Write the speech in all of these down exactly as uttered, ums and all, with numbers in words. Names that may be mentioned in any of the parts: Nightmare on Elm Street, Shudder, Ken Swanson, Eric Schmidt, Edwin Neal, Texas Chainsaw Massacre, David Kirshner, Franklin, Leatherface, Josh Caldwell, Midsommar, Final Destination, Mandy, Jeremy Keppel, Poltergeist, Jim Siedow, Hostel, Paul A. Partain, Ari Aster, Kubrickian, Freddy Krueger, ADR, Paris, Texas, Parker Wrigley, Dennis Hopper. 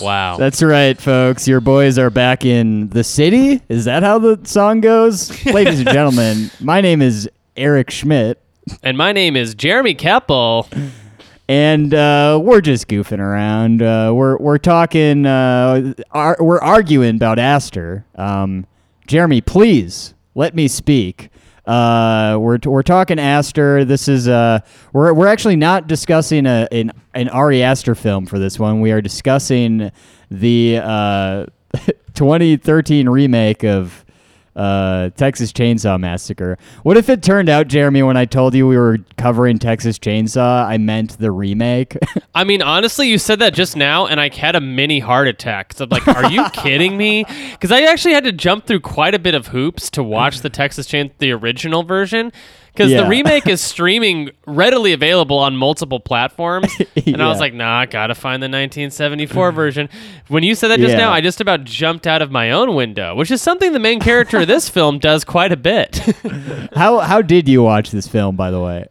Wow. That's right, folks. Your boys are back in the city? Is that how the song goes? Ladies and gentlemen, my name is Eric Schmidt. And my name is Jeremy Keppel. And uh, we're just goofing around. Uh, we're we're talking, uh, ar- we're arguing about Aster. Um, Jeremy, please let me speak. Uh, we're we're talking Aster. This is uh, we're we're actually not discussing a an, an Ari Aster film for this one. We are discussing the uh, twenty thirteen remake of uh, Texas Chainsaw Massacre. What if it turned out, Jeremy, when I told you we were covering Texas Chainsaw, I meant the remake? I mean, honestly, you said that just now, and I had a mini heart attack. So I'm like, are you kidding me? Because I actually had to jump through quite a bit of hoops to watch the Texas Chainsaw, the original version, because yeah. the remake is streaming readily available on multiple platforms. And yeah. I was like, nah, I gotta find the nineteen seventy-four version. When you said that just yeah. now, I just about jumped out of my own window, which is something the main character of this film does quite a bit. how how did you watch this film, by the way?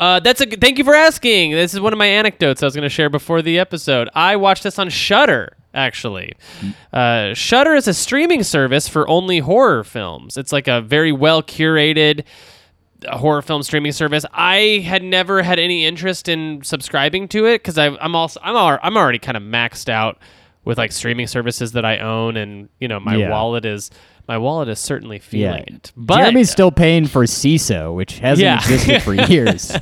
Uh, that's a thank you for asking. This is one of my anecdotes I was going to share before the episode. I watched this on Shudder, actually. Uh, Shudder is a streaming service for only horror films. It's like a very well curated horror film streaming service. I had never had any interest in subscribing to it because I'm also I'm all, I'm already kind of maxed out with like streaming services that I own, and you know my yeah. wallet is. My wallet is certainly feeling yeah. it. But Jeremy's still paying for C I S O, which hasn't yeah. existed for years.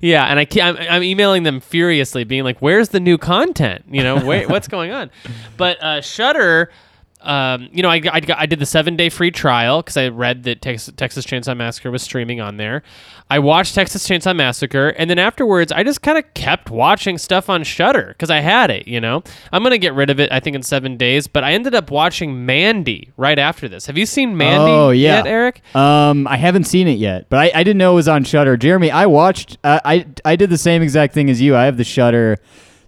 yeah, and I can't, I'm, I'm emailing them furiously, being like, where's the new content? You know, wait, what's going on? But uh, Shudder, um, you know, I, I, I did the seven-day free trial because I read that Tex- Texas Chainsaw Massacre was streaming on there. I watched Texas Chainsaw Massacre, and then afterwards, I just kind of kept watching stuff on Shudder because I had it, you know? I'm going to get rid of it, I think, in seven days, but I ended up watching Mandy right after this. Have you seen Mandy oh, yeah. yet, Eric? Um, I haven't seen it yet, but I, I didn't know it was on Shudder. Jeremy, I watched... Uh, I, I did the same exact thing as you. I have the Shudder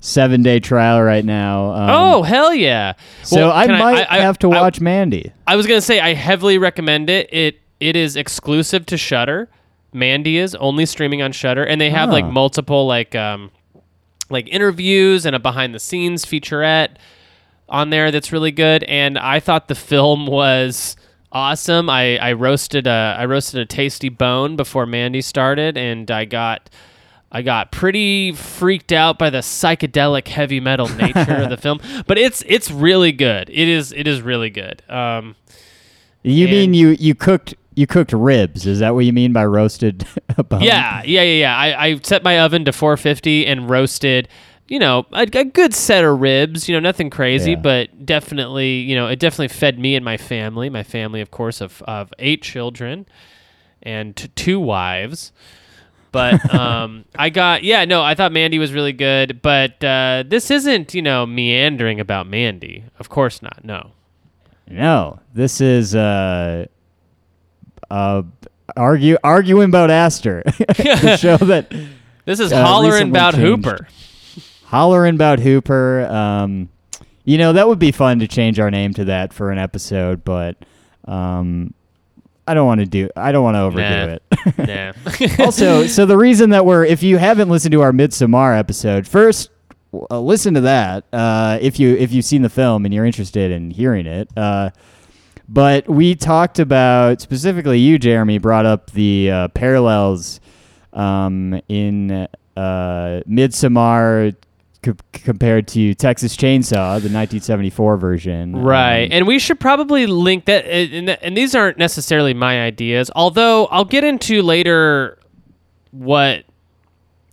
seven-day trial right now. Um, oh, hell yeah. So well, I might I, I, have to I, watch I, Mandy. I was going to say, I heavily recommend it. It It is exclusive to Shudder. Mandy is only streaming on Shudder, and they have oh. like multiple like um, like interviews and a behind the scenes featurette on there that's really good. And I thought the film was awesome. I, I roasted a I roasted a tasty bone before Mandy started, and I got I got pretty freaked out by the psychedelic heavy metal nature of the film. But it's it's really good. It is it is really good. Um, you mean you you cooked. You cooked ribs. Is that what you mean by roasted a bone? Yeah, yeah, yeah, yeah. I, I set my oven to four fifty and roasted, you know, a, a good set of ribs. You know, nothing crazy, yeah. but definitely, you know, it definitely fed me and my family. My family, of course, of, of eight children and t- two wives. But um, I got, yeah, no, I thought Mandy was really good. But uh, this isn't, you know, meandering about Mandy. Of course not, no. No, this is... Uh Uh, argue arguing about Aster to show that this is uh, hollering about changed. Hooper. Hollering about Hooper. Um, you know that would be fun to change our name to that for an episode, but um, I don't want to do. I don't want to overdo nah. it. nah. Also, so the reason that we're if you haven't listened to our Midsommar episode, first uh, listen to that uh, if you if you've seen the film and you're interested in hearing it. Uh, But we talked about, specifically you, Jeremy, brought up the uh, parallels um, in uh, Midsommar c- compared to Texas Chainsaw, the nineteen seventy-four version. Right, um, and we should probably link that, and, and these aren't necessarily my ideas, although I'll get into later what...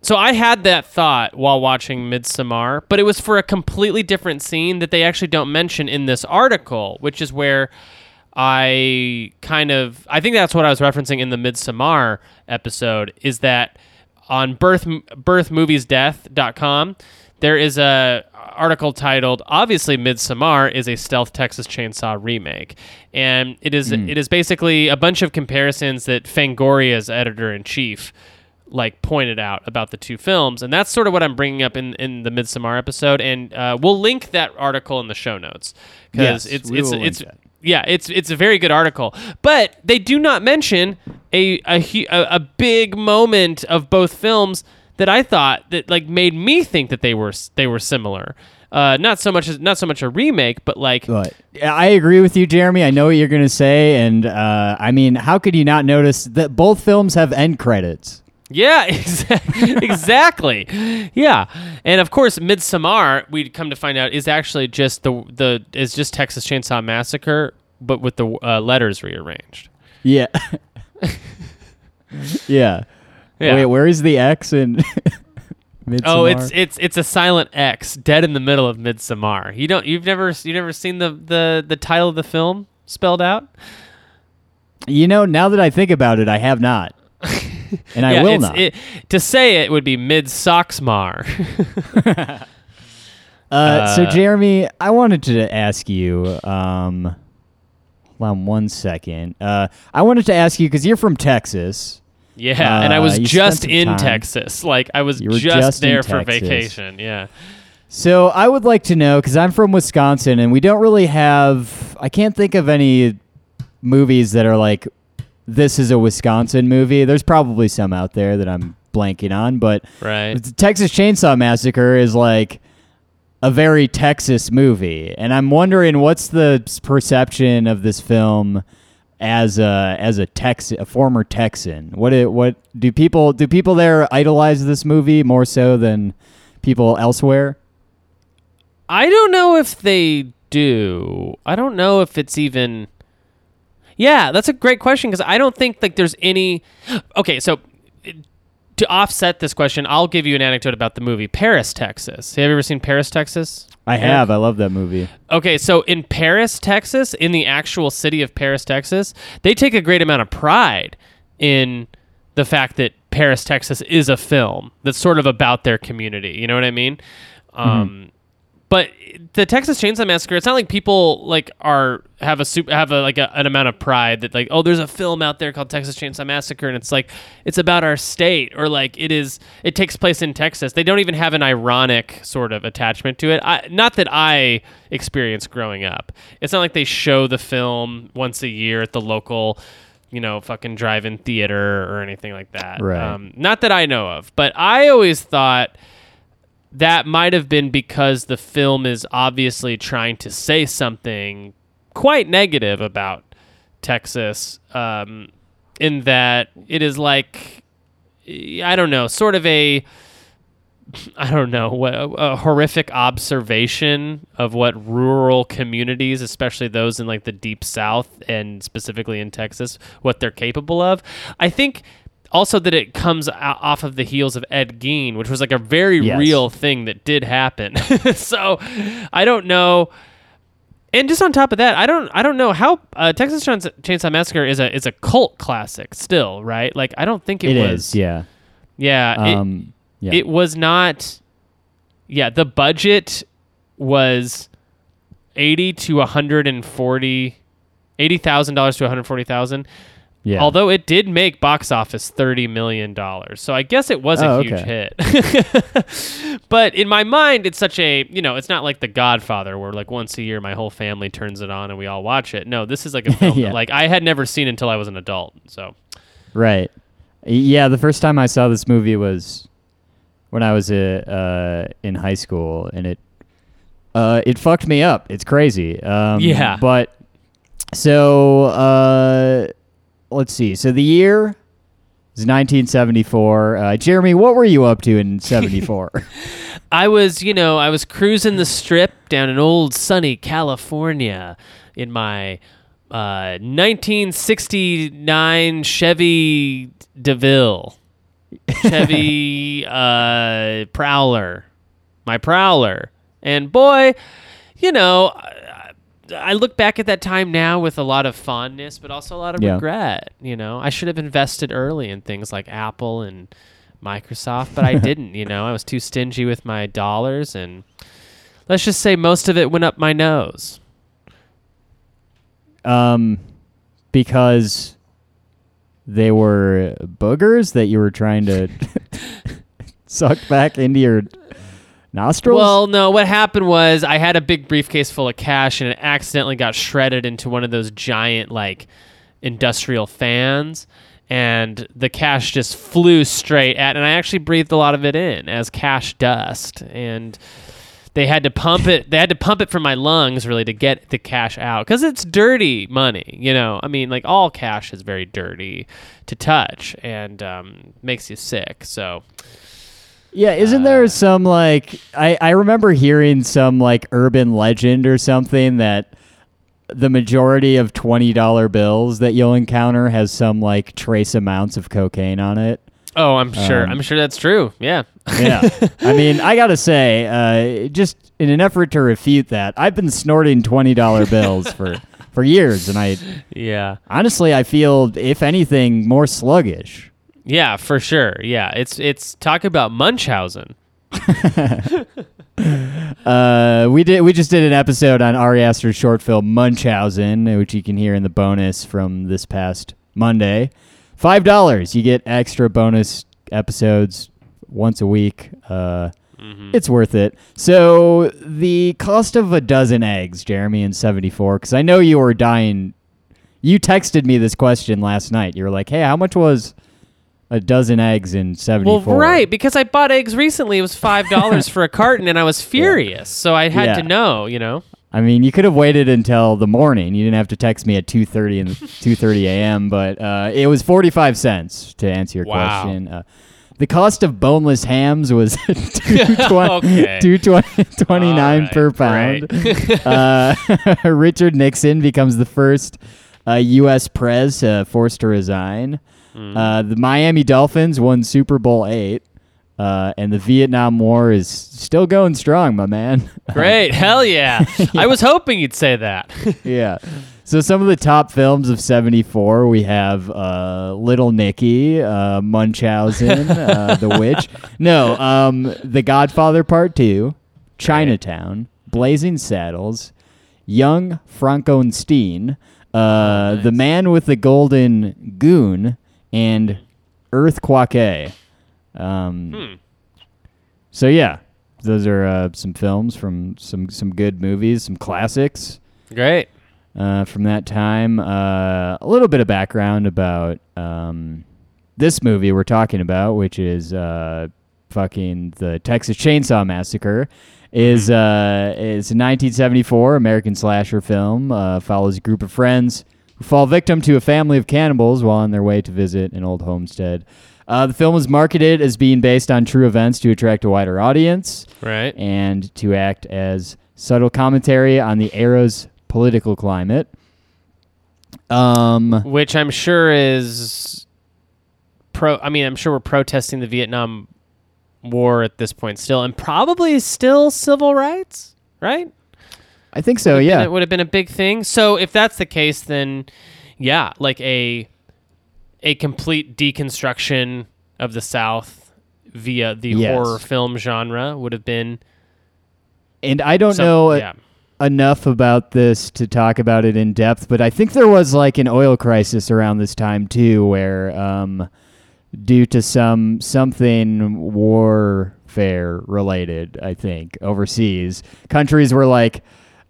So I had that thought while watching Midsommar, but it was for a completely different scene that they actually don't mention in this article, which is where... I kind of, I think that's what I was referencing in the Midsommar episode, is that on birth, birth movies death dot com, there is a article titled, obviously Midsommar is a stealth Texas Chainsaw remake. And it is mm. it is basically a bunch of comparisons that Fangoria's editor-in-chief like pointed out about the two films. And that's sort of what I'm bringing up in, in the Midsommar episode. And uh, we'll link that article in the show notes. Because yes, it's, it's, it's, that. Yeah, it's it's a very good article, but they do not mention a a a big moment of both films that I thought that like made me think that they were they were similar. Uh, not so much as not so much a remake, but like but, I agree with you, Jeremy. I know what you're going to say, and uh, I mean, how could you not notice that both films have end credits? Yeah, exactly. exactly. Yeah, and of course, Midsommar, we'd come to find out, is actually just the the is just Texas Chainsaw Massacre, but with the uh, letters rearranged. Yeah. yeah. Yeah. Wait, where is the X in? Midsommar? Oh, it's it's it's a silent X, dead in the middle of Midsommar. You don't you've never you never seen the, the, the title of the film spelled out? You know, now that I think about it, I have not, and I yeah, will not. It, to say it would be Midsocksmar. uh, uh, so, Jeremy, I wanted to ask you. Um, hold on one second. Uh, I wanted to ask you because you're from Texas. Yeah, uh, and I was just in time. Texas. Like, I was just, just there for vacation, yeah. So I would like to know, because I'm from Wisconsin, and we don't really have... I can't think of any movies that are like, this is a Wisconsin movie. There's probably some out there that I'm blanking on, but... Right. The Texas Chainsaw Massacre is like a very Texas movie, and I'm wondering what's the perception of this film... As a as a Tex a former Texan, what it, what do people do people there idolize this movie more so than people elsewhere? I don't know if they do. I don't know if it's even. Yeah, that's a great question because I don't think like there's any. Okay, so to offset this question, I'll give you an anecdote about the movie Paris, Texas. Have you ever seen Paris, Texas? I have. I love that movie. Okay, so in Paris, Texas, in the actual city of Paris, Texas, they take a great amount of pride in the fact that Paris, Texas is a film that's sort of about their community. You know what I mean? Mm-hmm. Um, but the Texas Chainsaw Massacre, it's not like people like are have a super, have a, like a, an amount of pride that like, oh, there's a film out there called Texas Chainsaw Massacre, and it's like it's about our state, or like it is it takes place in Texas. They don't even have an ironic sort of attachment to it. I, not that I experienced growing up. It's not like they show the film once a year at the local, you know, fucking drive-in theater or anything like that. Right. Um, not that I know of, but I always thought. That might have been because the film is obviously trying to say something quite negative about Texas, um, in that it is like, I don't know, sort of a, I don't know, a, a horrific observation of what rural communities, especially those in like the Deep South and specifically in Texas, what they're capable of. I think... Also that it comes off of the heels of Ed Gein, which was like a very yes. real thing that did happen. So I don't know. And just on top of that, I don't I don't know how uh, Texas Chainsaw Massacre is a is a cult classic still, right? Like I don't think it, it was. It is, yeah. Yeah, um, it, yeah. It was not. Yeah, the budget was eighty to one hundred and forty, eighty thousand dollars to one hundred forty thousand. Yeah. Although it did make box office thirty million dollars. So I guess it was oh, a huge okay. hit. But in my mind, it's such a, you know, it's not like The Godfather where like once a year my whole family turns it on and we all watch it. No, this is like a film yeah. that like I had never seen until I was an adult. So, right. Yeah, the first time I saw this movie was when I was uh, in high school and it uh, it fucked me up. It's crazy. Um, yeah. But so... Uh, Let's see. So the year is nineteen seventy-four. Uh, Jeremy, what were you up to in seventy-four? I was, you know, I was cruising the strip down in old sunny California in my uh, nineteen sixty-nine Chevy DeVille. Chevy uh, Prowler. My Prowler. And boy, you know... I look back at that time now with a lot of fondness, but also a lot of yeah. regret. You know, I should have invested early in things like Apple and Microsoft, but I didn't. You know, I was too stingy with my dollars, and let's just say most of it went up my nose. Um, because they were boogers that you were trying to suck back into your. Nostrils? Well, no, what happened was I had a big briefcase full of cash and it accidentally got shredded into one of those giant like industrial fans and the cash just flew straight at, and I actually breathed a lot of it in as cash dust, and they had to pump it. They had to pump it from my lungs really to get the cash out, because it's dirty money, you know. I mean, like, all cash is very dirty to touch, and um, makes you sick. So, yeah, isn't uh, there some like I, I remember hearing some like urban legend or something that the majority of twenty dollar bills that you'll encounter has some like trace amounts of cocaine on it. Oh, I'm sure. Um, I'm sure that's true. Yeah. Yeah. I mean, I got to say, uh, just in an effort to refute that, I've been snorting twenty dollar bills for, for years. And I, yeah, honestly, I feel, if anything, more sluggish. Yeah, for sure. Yeah. It's, it's talk about Munchausen. uh, we did, we just did an episode on Ari Aster's short film Munchausen, which you can hear in the bonus from this past Monday. five dollars, you get extra bonus episodes once a week. Uh, mm-hmm. It's worth it. So the cost of a dozen eggs, Jeremy, in seventy-four, because I know you were dying. You texted me this question last night. You were like, hey, how much was a dozen eggs in seventy-four? Well, right, because I bought eggs recently. It was five dollars for a carton, and I was furious. Yeah. So I had yeah. to know, you know. I mean, you could have waited until the morning. You didn't have to text me at two thirty and two thirty a m. But uh, it was forty-five cents to answer your wow. question. Uh, the cost of boneless hams was two twenty-nine per pound. Right. uh, Richard Nixon becomes the first uh, U S prez uh, forced to resign. Mm. Uh, the Miami Dolphins won Super Bowl eight. Uh, and the Vietnam War is still going strong, my man. Great. Hell yeah. yeah. I was hoping you'd say that. yeah. So some of the top films of seventy-four, we have uh, Little Nicky, uh, Munchausen, uh, The Witch. No, um, The Godfather Part Two, Chinatown, Blazing Saddles, Young Frankenstein, uh, oh, nice. The Man with the Golden Goon, and Earthquake. Um, hmm. So yeah, those are uh, some films from some, some good movies, some classics. Great. Uh, from that time, uh, a little bit of background about um, this movie we're talking about, which is uh, fucking the Texas Chainsaw Massacre. Is uh, it's a nineteen seventy-four American slasher film. Uh, follows a group of friends who fall victim to a family of cannibals while on their way to visit an old homestead. Uh, the film was marketed as being based on true events to attract a wider audience, right, and to act as subtle commentary on the era's political climate. Um, Which I'm sure is... pro. I mean, I'm sure we're protesting the Vietnam War at this point still, and probably still civil rights, right? I think so, yeah. It would have been a big thing. So if that's the case, then yeah, like a... a complete deconstruction of the South via the yes. horror film genre would have been. And I don't some, know yeah. enough about this to talk about it in depth, but I think there was like an oil crisis around this time too, where um, due to some something warfare related, I think, overseas, countries were like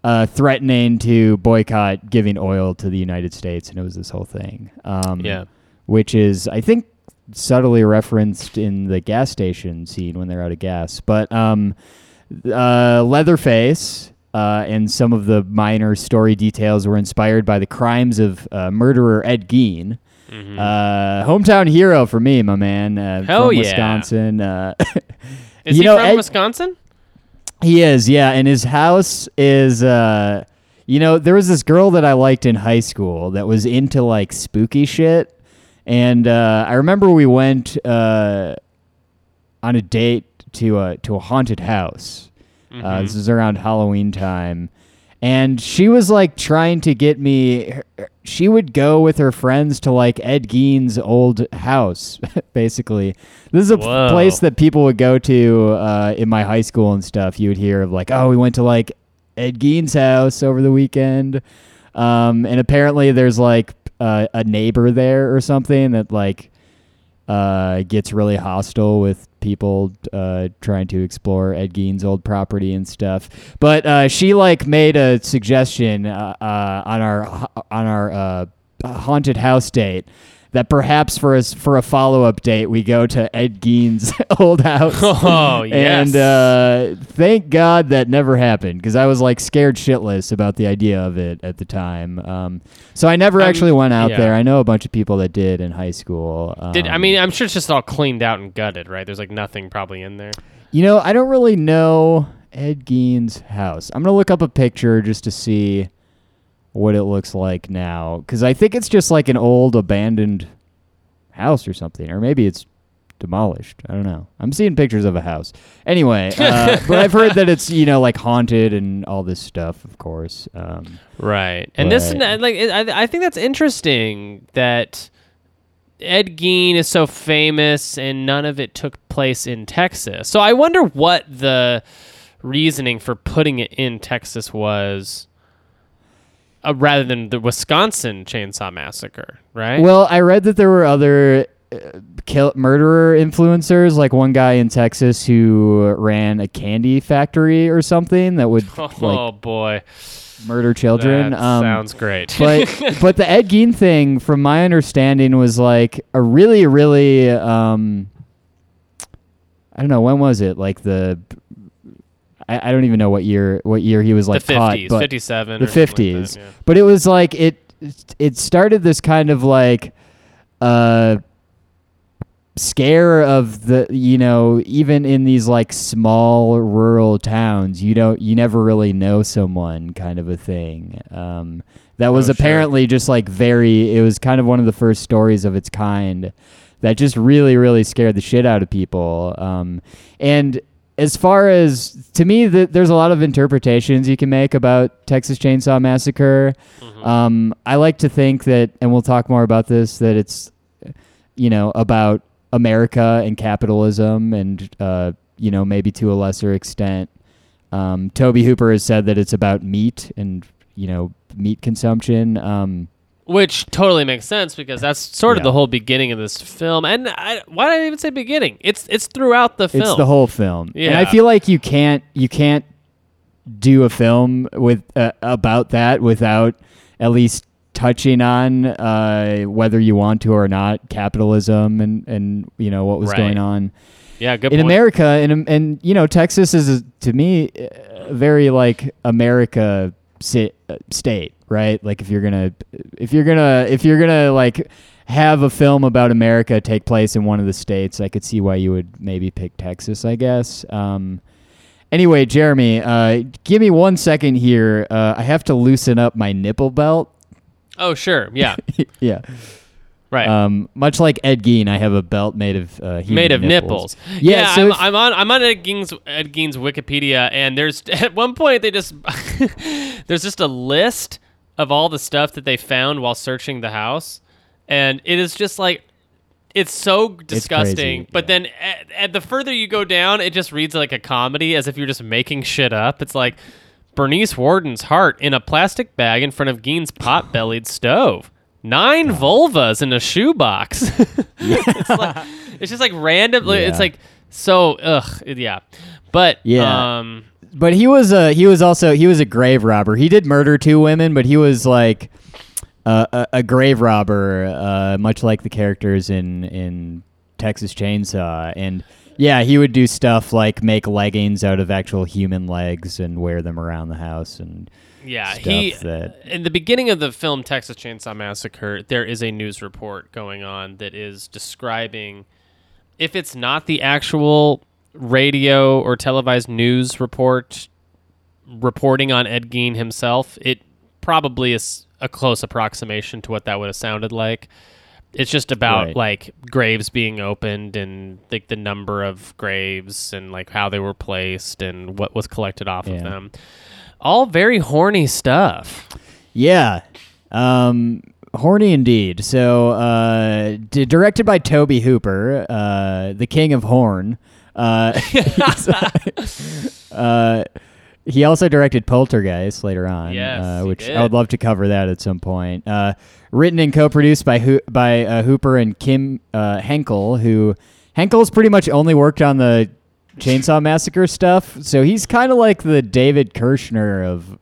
uh, threatening to boycott giving oil to the United States, and it was this whole thing. Um, yeah. Which is, I think, subtly referenced in the gas station scene when they're out of gas. But um, uh, Leatherface uh, and some of the minor story details were inspired by the crimes of uh, murderer Ed Gein. Mm-hmm. Uh, hometown hero for me, my man. Uh, Hell from yeah. Wisconsin. Uh, is you he know, from Ed, Wisconsin? He is, yeah. And his house is... Uh, you know, there was this girl that I liked in high school that was into, like, spooky shit. And uh, I remember we went uh, on a date to a to a haunted house. Mm-hmm. Uh, this was around Halloween time, and she was like trying to get me. She would go with her friends to like Ed Gein's old house. Basically, this is a Whoa. place that people would go to uh, in my high school and stuff. You would hear of like, oh, we went to like Ed Gein's house over the weekend, um, and apparently there's like. Uh, a neighbor there or something that like uh, gets really hostile with people uh, trying to explore Ed Gein's old property and stuff. But uh, she like made a suggestion uh, uh, on our on our uh, haunted house date that perhaps for us for a follow-up date we go to Ed Gein's old house. Oh yes. And uh, thank God that never happened, because I was like scared shitless about the idea of it at the time. Um, so I never um, actually went out yeah. there. I know a bunch of people that did in high school. Um, did I mean I'm sure it's just all cleaned out and gutted, right? There's like nothing probably in there. You know, I don't really know Ed Gein's house. I'm gonna look up a picture just to see what it looks like now, because I think it's just like an old abandoned house or something, or maybe it's demolished. I don't know. I'm seeing pictures of a house anyway, uh, but I've heard that it's, you know, like haunted and all this stuff, of course. Um, right, and this like I I think that's interesting that Ed Gein is so famous and none of it took place in Texas. So I wonder what the reasoning for putting it in Texas was, uh, rather than the Wisconsin Chainsaw Massacre, right? Well, I read that there were other uh, kill- murderer influencers, like one guy in Texas who ran a candy factory or something that would oh, like, oh boy. murder children. That um, sounds great. but but the Ed Gein thing, from my understanding, was like a really, really, um, I don't know, when was it? Like the, I, I don't even know what year what year he was like the fifties, caught. fifty-seven. The fifties. Like that, yeah. But it was like, it it started this kind of like uh, scare of the, you know, even in these like small rural towns, you don't, you never really know someone kind of a thing. Um, that was oh, apparently sure. just like very, it was kind of one of the first stories of its kind that just really, really scared the shit out of people. Um, and as far as, to me, the, there's a lot of interpretations you can make about Texas Chainsaw Massacre. Mm-hmm. Um, I like to think that, and we'll talk more about this, that it's, you know, about America and capitalism and, uh, you know, maybe to a lesser extent. Um, Tobe Hooper has said that it's about meat and, you know, meat consumption. Um, Which totally makes sense, because that's sort of yeah. the whole beginning of this film. And I, why did I even say beginning? It's it's throughout the film. It's the whole film. Yeah. And I feel like you can't you can't do a film with uh, about that without at least touching on, uh, whether you want to or not, capitalism and, and you know, what was right. going on. Yeah, good in point. America. And, and, you know, Texas is, a, to me, a very, like, America si- state. Right, like if you're gonna, if you're gonna, if you're gonna like have a film about America take place in one of the states, I could see why you would maybe pick Texas, I guess. Um, anyway, Jeremy, uh, give me one second here. Uh, I have to loosen up my nipple belt. Oh sure, yeah, yeah, right. Um, much like Ed Gein, I have a belt made of uh, made of nipples. nipples. Yeah, yeah so I'm, if- I'm on I'm on Ed Gein's Ed Gein's Wikipedia, and there's at one point they just there's just a list of all the stuff that they found while searching the house. And it is just like, it's so disgusting. It's crazy, but yeah. then at, at the further you go down, it just reads like a comedy, as if you're just making shit up. It's like Bernice Warden's heart in a plastic bag in front of Gein's pot-bellied stove. Nine vulvas in a shoebox. it's, like, it's just like randomly. Yeah. It's like, so, ugh, yeah. But, yeah. um... But he was a he was also he was a grave robber. He did murder two women, but he was like uh, a, a grave robber, uh, much like the characters in in Texas Chainsaw. And yeah, he would do stuff like make leggings out of actual human legs and wear them around the house and yeah. Stuff he that... in the beginning of the film Texas Chainsaw Massacre, there is a news report going on that is describing, if it's not the actual radio or televised news report reporting on Ed Gein himself, it probably is a close approximation to what that would have sounded like. It's just about right. like graves being opened and like the number of graves and like how they were placed and what was collected off yeah. of them. All very horny stuff. Yeah. Um, horny indeed. So uh, d- directed by Tobe Hooper, uh, the king of horn. Uh, uh, he also directed Poltergeist later on, yes, uh, which I would love to cover that at some point. Uh, written and co-produced by Ho- by uh, Hooper and Kim uh, Henkel, who Henkel's pretty much only worked on the Chainsaw Massacre stuff, so he's kind of like the David Kirshner of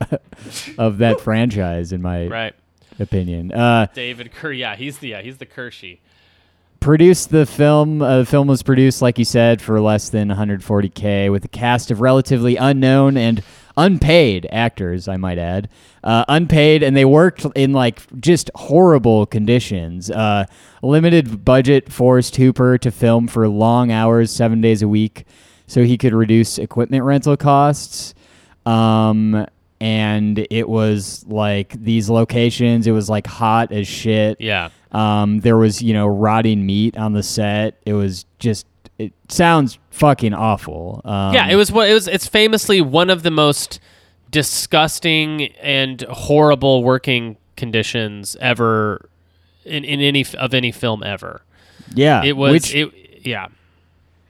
of that franchise in my right. opinion. Uh, David Kirshner, yeah, he's the yeah, he's the Kirshner. Produced the film. Uh, the film was produced, like you said, for less than one hundred forty K, with a cast of relatively unknown and unpaid actors, I might add. Uh, unpaid, and they worked in like just horrible conditions. Uh, limited budget forced Hooper to film for long hours, seven days a week, so he could reduce equipment rental costs. Um, and it was like these locations. It was like hot as shit. Yeah. Um, there was, you know, rotting meat on the set. It was just, it sounds fucking awful. Um, yeah, it was what it was. It's famously one of the most disgusting and horrible working conditions ever in, in any of any film ever. Yeah. It was, which, it, yeah.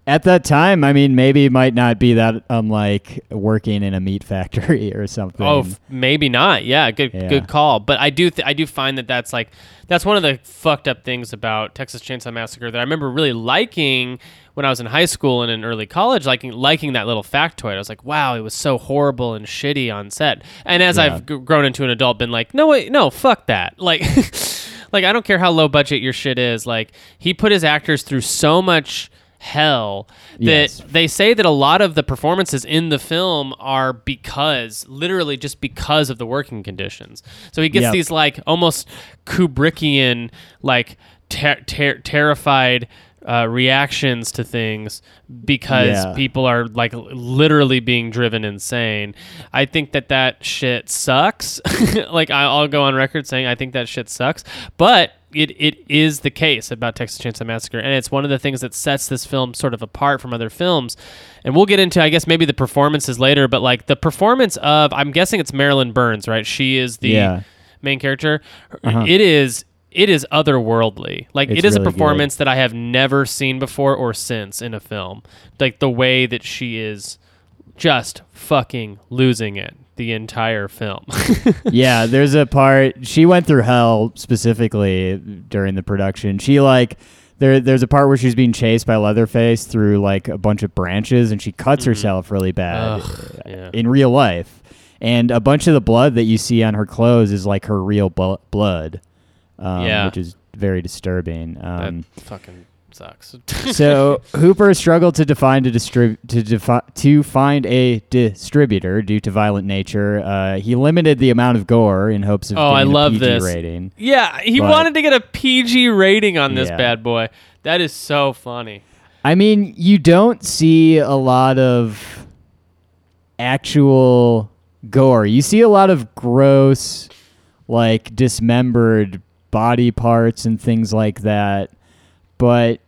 At that time, I mean, maybe it might not be that unlike working in a meat factory or something. Oh, f- maybe not. Yeah, good, yeah. good call. But I do, th- I do find that that's like that's one of the fucked up things about Texas Chainsaw Massacre that I remember really liking when I was in high school and in early college. Liking, liking that little factoid. I was like, wow, it was so horrible and shitty on set. And as yeah. I've g- grown into an adult, been like, no wait, no, fuck that. Like, like I don't care how low budget your shit is. Like, he put his actors through so much hell that yes. They say that a lot of the performances in the film are because literally just because of the working conditions. So he gets yep. these like almost Kubrickian like ter- ter- terrified uh, reactions to things because yeah. people are like literally being driven insane. I think that that shit sucks. Like I'll go on record saying I think that shit sucks, but It it is the case about Texas Chainsaw Massacre, and it's one of the things that sets this film sort of apart from other films. And we'll get into, I guess, maybe the performances later, but like the performance of, I'm guessing it's Marilyn Burns, right? She is the yeah. main character. Uh-huh. It is it is otherworldly. Like it's it is really a performance good. That I have never seen before or since in a film. Like the way that she is just fucking losing it the entire film. Yeah, there's a part she went through hell specifically during the production. She like there there's a part where she's being chased by Leatherface through like a bunch of branches and she cuts mm-hmm. herself really bad Ugh, yeah. in real life. And a bunch of the blood that you see on her clothes is like her real bu- blood. Um yeah. which is very disturbing. Um that fucking sucks. So Hooper struggled to define to distrib- to defi- to find a distributor due to violent nature. Uh, he limited the amount of gore in hopes of oh, getting I love a P G this. rating. Yeah, he but, wanted to get a P G rating on this yeah. bad boy. That is so funny. I mean, you don't see a lot of actual gore. You see a lot of gross, like dismembered body parts and things like that. But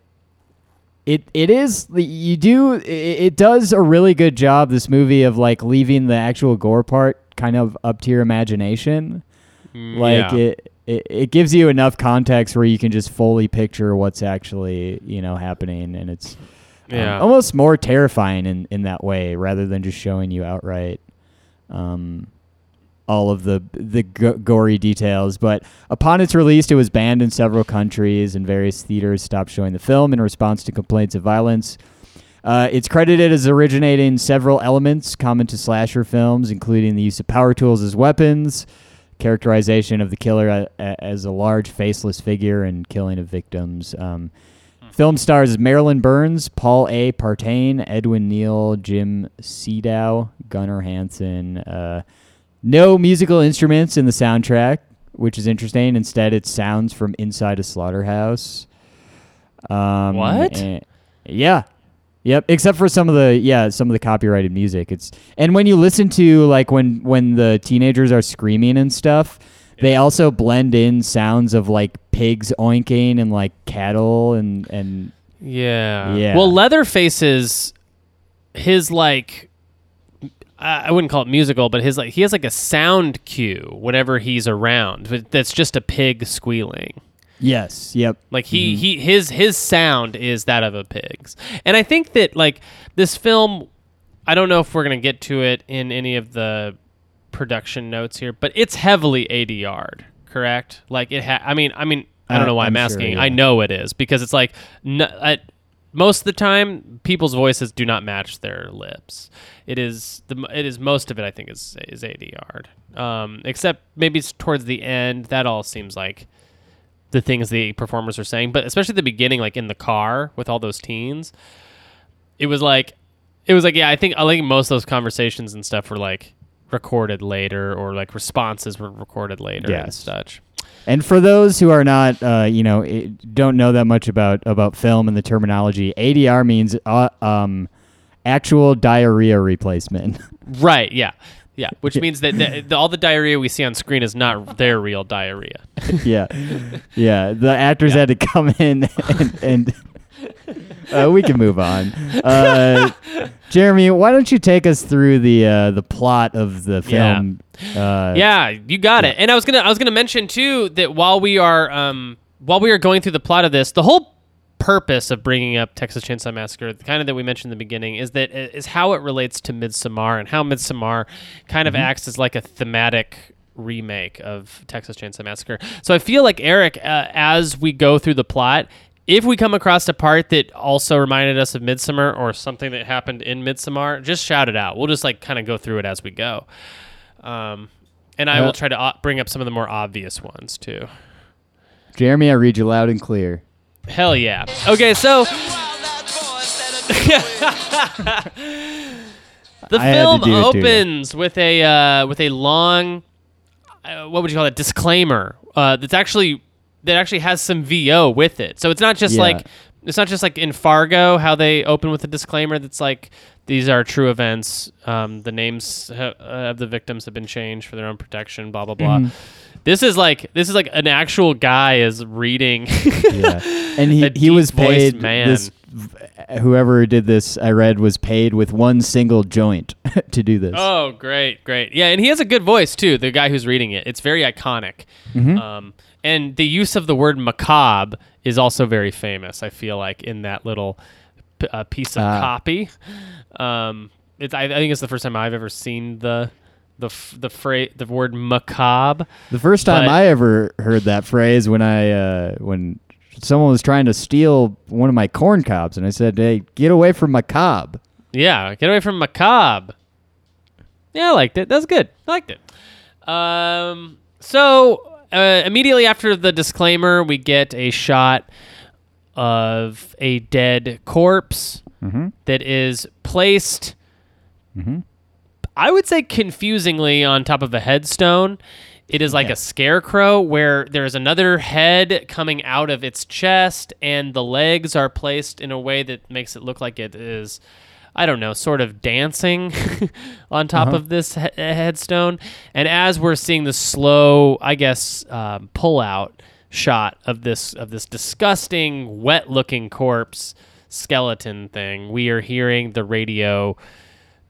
it it is you do it, it does a really good job, this movie, of like leaving the actual gore part kind of up to your imagination. Like yeah. it, it it gives you enough context where you can just fully picture what's actually, you know, happening, and it's yeah. um, almost more terrifying in, in that way rather than just showing you outright um, all of the the g- gory details. But upon its release, it was banned in several countries, and various theaters stopped showing the film in response to complaints of violence. Uh, it's credited as originating several elements common to slasher films, including the use of power tools as weapons, characterization of the killer a- a- as a large faceless figure, and killing of victims. Um, film stars Marilyn Burns, Paul A. Partain, Edwin Neal, Jim Siedow, Gunnar Hansen. Uh, No musical instruments in the soundtrack, which is interesting. Instead, it's sounds from inside a slaughterhouse. Um, what? And, yeah. Yep. Except for some of the yeah some of the copyrighted music. It's and when you listen to like when when the teenagers are screaming and stuff, yeah. they also blend in sounds of like pigs oinking and like cattle and and yeah. yeah. Well, Leatherface's his like. I wouldn't call it musical, but his like he has like a sound cue whenever he's around. But that's just a pig squealing. Yes. Yep. Like he, mm-hmm. he his his sound is that of a pig's, and I think that like this film, I don't know if we're gonna get to it in any of the production notes here, but it's heavily A D R'd, correct? Like it. Ha- I mean, I mean, I don't know why I'm, I'm asking. Sure, yeah. I know it is because it's like. No, I, most of the time, people's voices do not match their lips. It is the it is most of it, I think, is is A D R'd. Um, except maybe it's towards the end. That all seems like the things the performers are saying, but especially the beginning, like in the car with all those teens, it was like it was like yeah, I think I think most of those conversations and stuff were like recorded later, or like responses were recorded later yes. and such. And for those who are not, uh, you know, it, don't know that much about, about film and the terminology, A D R means uh, um, actual diarrhea replacement. Right. Yeah. Yeah. Which means that the, the, all the diarrhea we see on screen is not their real diarrhea. Yeah. Yeah. The actors yeah. had to come in and, and uh, we can move on. Uh, Jeremy, why don't you take us through the uh, the plot of the film? Yeah. Uh, yeah, you got yeah. it. And I was gonna, I was gonna mention too that while we are, um, while we are going through the plot of this, the whole purpose of bringing up Texas Chainsaw Massacre, the kind of that we mentioned in the beginning, is that is how it relates to Midsommar, and how Midsommar kind mm-hmm. of acts as like a thematic remake of Texas Chainsaw Massacre. So I feel like Eric, uh, as we go through the plot, if we come across a part that also reminded us of Midsommar or something that happened in Midsommar, just shout it out. We'll just like kind of go through it as we go. Um, and I uh, will try to o- bring up some of the more obvious ones too. Jeremy, I read you loud and clear. Hell yeah. Okay, so the film opens with a uh, with a long, uh, what would you call it, disclaimer uh, that's actually that actually has some V O with it. So it's not just yeah. like it's not just like in Fargo how they open with a disclaimer that's like, these are true events. Um, the names ha- of the victims have been changed for their own protection. Blah blah blah. Mm. This is like this is like an actual guy is reading. yeah, and he, he was paid. Man. This, whoever did this, I read, was paid with one single joint to do this. Oh, great, great. Yeah, and he has a good voice too. The guy who's reading it, it's very iconic. Mm-hmm. Um, and the use of the word macabre is also very famous. I feel like in that little. A piece of uh, copy. Um, it's. I, I think it's the first time I've ever seen the the the phrase, the word macabre. The first time I ever heard that phrase when I uh, when someone was trying to steal one of my corn cobs, and I said, "Hey, get away from macabre." Yeah, get away from macabre. Yeah, I liked it. That was good. I liked it. Um. So uh, immediately after the disclaimer, we get a shot of a dead corpse mm-hmm. that is placed, mm-hmm. I would say confusingly, on top of a headstone. It is like yeah. a scarecrow where there is another head coming out of its chest, and the legs are placed in a way that makes it look like it is, I don't know, sort of dancing on top uh-huh. of this he- headstone. And as we're seeing the slow, I guess, um, pull out shot of this of this disgusting wet looking corpse skeleton thing, we are hearing the radio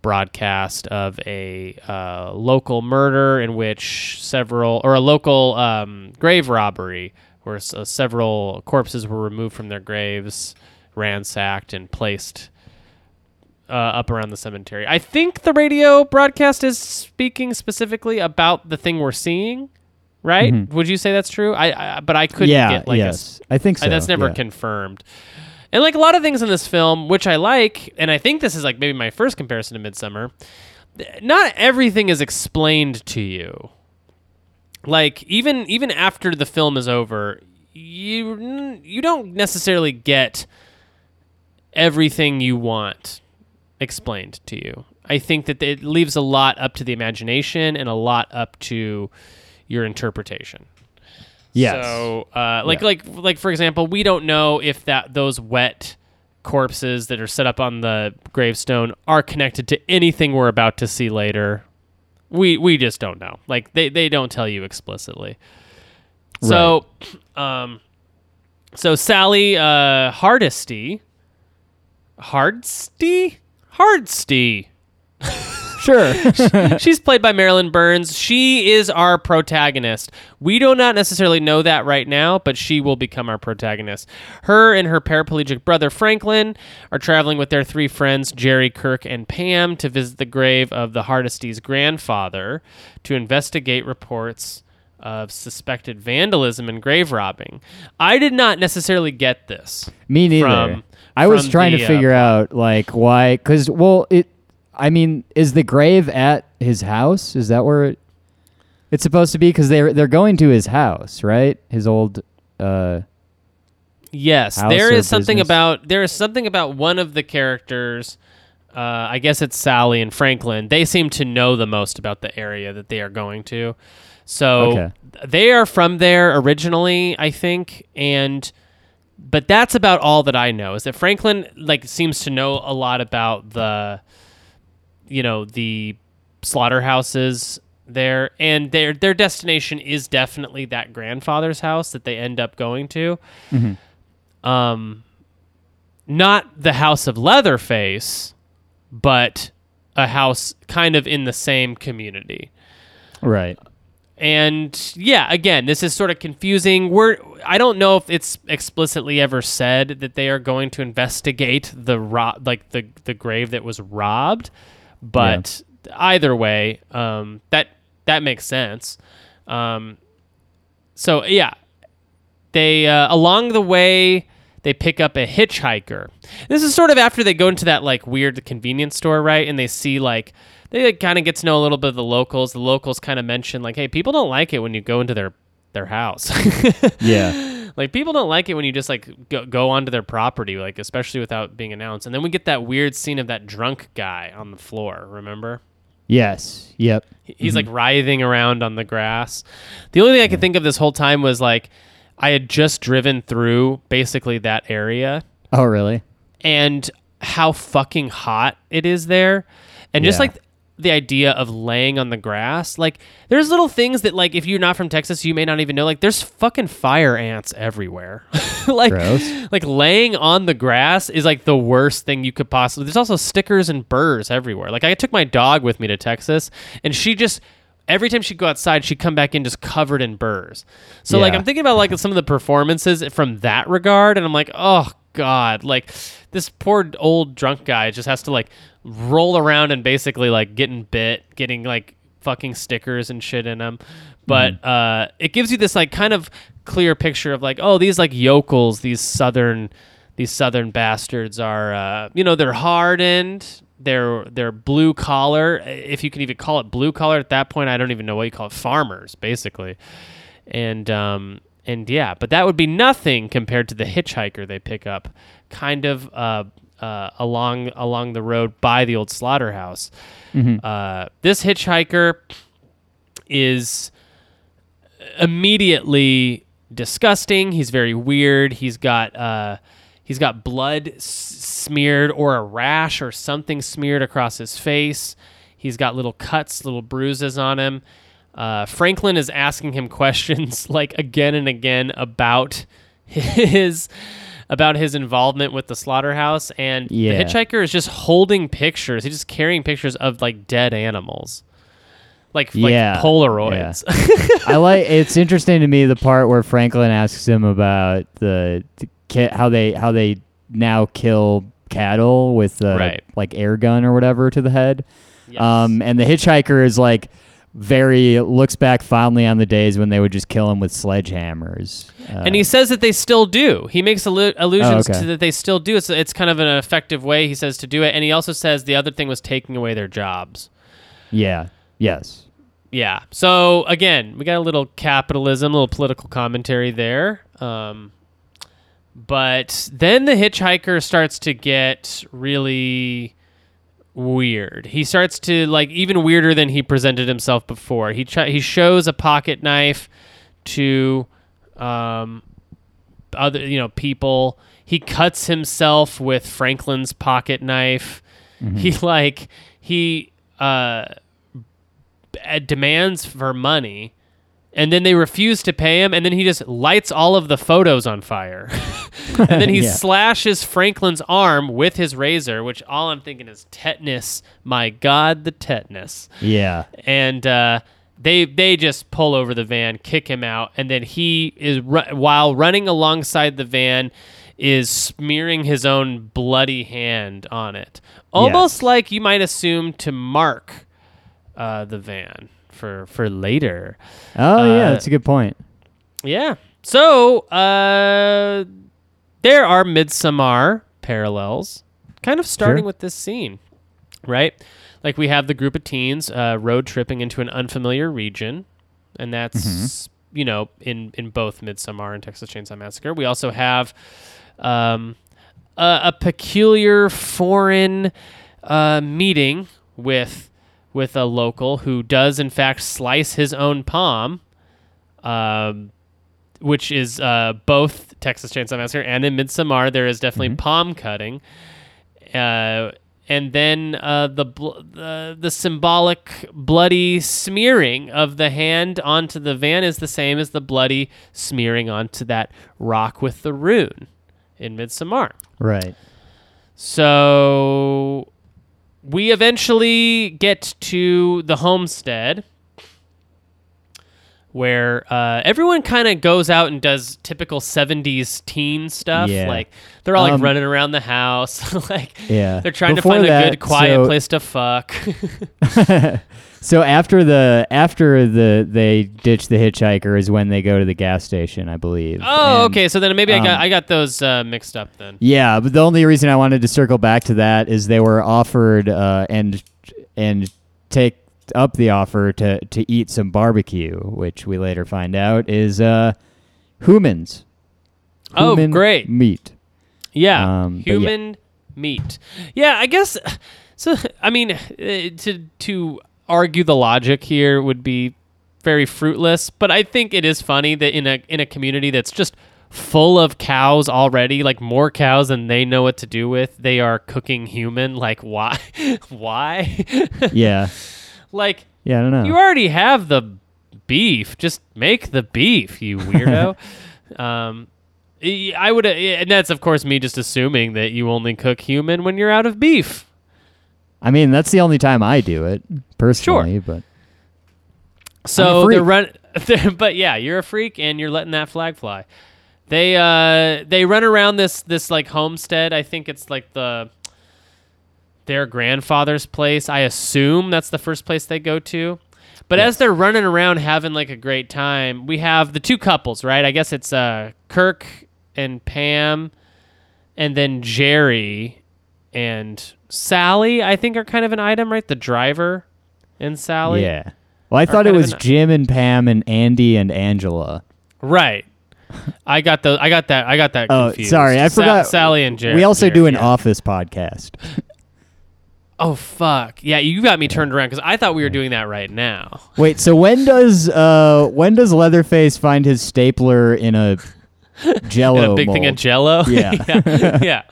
broadcast of a uh, local murder in which several or a local um, grave robbery where s- uh, several corpses were removed from their graves, ransacked, and placed uh, up around the cemetery. I think the radio broadcast is speaking specifically about the thing we're seeing. Right? Mm-hmm. Would you say that's true? I, I but I couldn't yeah, get like yes. a, I think so. I, that's never yeah. confirmed. And like a lot of things in this film, which I like, and I think this is like maybe my first comparison to Midsommar, th- not everything is explained to you. Like even even after the film is over, you you don't necessarily get everything you want explained to you. I think that it leaves a lot up to the imagination and a lot up to your interpretation. Yes. So, uh, like, yeah. like, like, for example, we don't know if that those wet corpses that are set up on the gravestone are connected to anything we're about to see later. We we just don't know. Like, they, they don't tell you explicitly. So, right. um, so Sally uh, Hardesty, Hardesty, Hardesty. Sure. She's played by Marilyn Burns. She is our protagonist. We do not necessarily know that right now, but she will become our protagonist. Her and her paraplegic brother, Franklin, are traveling with their three friends, Jerry, Kirk, and Pam, to visit the grave of the Hardesty's grandfather to investigate reports of suspected vandalism and grave robbing. I did not necessarily get this. Me neither. From, I was trying the, to figure uh, out like why, because well, it. I mean, is the grave at his house? Is that where it, it's supposed to be? Because they're they're going to his house, right? His old. Uh, yes, there is something business. about there is something about one of the characters. Uh, I guess it's Sally and Franklin. They seem to know the most about the area that they are going to. So okay. They are from there originally, I think. And, but that's about all that I know is that Franklin like seems to know a lot about the, you know, the slaughterhouses there, and their, their destination is definitely that grandfather's house that they end up going to. Mm-hmm. Um, not the house of Leatherface, but a house kind of in the same community. Right. And yeah, again, this is sort of confusing. We're I don't know if it's explicitly ever said that they are going to investigate the ro- like the, the grave that was robbed, but yeah. Either way, um, that that makes sense. Um, so yeah, they uh, along the way they pick up a hitchhiker. This is sort of after they go into that like weird convenience store, right? And they see like they like, kind of get to know a little bit of the locals. The locals kind of mention like, "Hey, people don't like it when you go into their their house." Yeah, like people don't like it when you just like go, go onto their property, like especially without being announced. And then we get that weird scene of that drunk guy on the floor. Remember? Yes. Yep. He's mm-hmm. like writhing around on the grass. The only thing I could think of this whole time was like, I had just driven through basically that area. Oh, really? And how fucking hot it is there. And yeah. just like the idea of laying on the grass. Like there's little things that like if you're not from Texas, you may not even know. Like there's fucking fire ants everywhere. like Gross. Like laying on the grass is like the worst thing you could possibly. There's also stickers and burrs everywhere. Like I took my dog with me to Texas and she just every time she'd go outside, she'd come back in just covered in burrs. So, yeah. like, I'm thinking about, like, some of the performances from that regard, and I'm like, oh, God. Like, this poor old drunk guy just has to, like, roll around and basically, like, getting bit, getting, like, fucking stickers and shit in him. But mm. uh, it gives you this, like, kind of clear picture of, like, oh, these, like, yokels, these southern these southern bastards are, uh, you know, they're hardened. They're, they're blue collar, if you can even call it blue collar at that point. I don't even know what you call it. Farmers, basically. And um, and yeah, but that would be nothing compared to the hitchhiker they pick up kind of uh, uh, along along the road by the old slaughterhouse. Mm-hmm. Uh, this hitchhiker is immediately disgusting. He's very weird. He's got... Uh, He's got blood s- smeared or a rash or something smeared across his face. He's got little cuts, little bruises on him. Uh, Franklin is asking him questions like again and again about his about his involvement with the slaughterhouse. And yeah. the hitchhiker is just holding pictures. He's just carrying pictures of like dead animals. Like, yeah. like Polaroids. Yeah. I like. It's interesting to me the part where Franklin asks him about the... the how they how they now kill cattle with the right. like air gun or whatever to the head. Yes. Um, and the hitchhiker is like very looks back fondly on the days when they would just kill him with sledgehammers. Uh, and he says that they still do. He makes allu- allusions oh, okay. to that they still do. It's it's kind of an effective way he says to do it. And he also says the other thing was taking away their jobs. Yeah. Yes. Yeah. So again, we got a little capitalism, a little political commentary there. Um But then the hitchhiker starts to get really weird. He starts to, like, even weirder than he presented himself before. He ch- he shows a pocket knife to um, other, you know, people. He cuts himself with Franklin's pocket knife. Mm-hmm. He, like, he uh, b- demands for money. And then they refuse to pay him, and then he just lights all of the photos on fire. And then he yeah. slashes Franklin's arm with his razor, which all I'm thinking is tetanus. My God, the tetanus. Yeah. And uh, they they just pull over the van, kick him out, and then he is ru- while running alongside the van is smearing his own bloody hand on it, almost yes. like you might assume to mark uh, the van. For, for later. Oh, uh, yeah, that's a good point. Yeah. So, uh, there are Midsommar parallels, kind of starting sure. with this scene, right? Like we have the group of teens uh, road tripping into an unfamiliar region, and that's, mm-hmm. you know, in, in both Midsommar and Texas Chainsaw Massacre. We also have um, a, a peculiar foreign uh, meeting with with a local who does, in fact, slice his own palm, um, which is uh, both Texas Chainsaw Massacre and in Midsommar. There is definitely mm-hmm. palm cutting. Uh And then uh, the bl- uh, the symbolic bloody smearing of the hand onto the van is the same as the bloody smearing onto that rock with the rune in Midsommar. Right. So we eventually get to the homestead where uh, everyone kind of goes out and does typical seventies teen stuff. Yeah. Like they're all like um, running around the house. Like yeah. they're trying Before to find that, a good quiet so, place to fuck. So after the after the they ditch the hitchhiker is when they go to the gas station, I believe. Oh, and, okay. So then maybe um, I got I got those uh, mixed up then. Yeah, but the only reason I wanted to circle back to that is they were offered uh, and and take up the offer to to eat some barbecue, which we later find out is uh humans. Oh, human great meat. Yeah, um, human yeah. meat. Yeah, I guess. So, I mean, to to argue the logic here would be very fruitless, but I think it is funny that in a in a community that's just full of cows already, like more cows than they know what to do with, they are cooking human. Like, why? Why? Yeah. Like, yeah, I don't know. You already have the beef. Just make the beef, you weirdo. um, I would, and that's of course me just assuming that you only cook human when you're out of beef. I mean, that's the only time I do it personally, sure. but so they're run. They're, but yeah, you're a freak, and you're letting that flag fly. They uh, they run around this this like homestead. I think it's like the. Their grandfather's place. I assume that's the first place they go to. But yes. as they're running around having like a great time, we have the two couples, right? I guess it's uh, Kirk and Pam, and then Jerry and Sally, I think, are kind of an item, right? The driver and Sally. Yeah. Well, I thought it was Jim and Pam and Andy and Angela. Right. I got the I got that I got that confused. Oh, sorry. I forgot. Sa- Sally and Jerry. We also Jerry, do an yeah. office podcast. Oh, fuck. Yeah, you got me turned around because I thought we were doing that right now. Wait, so when does uh, when does Leatherface find his stapler in a Jell-O in a big mold? Thing of Jell-O? Yeah. yeah. yeah.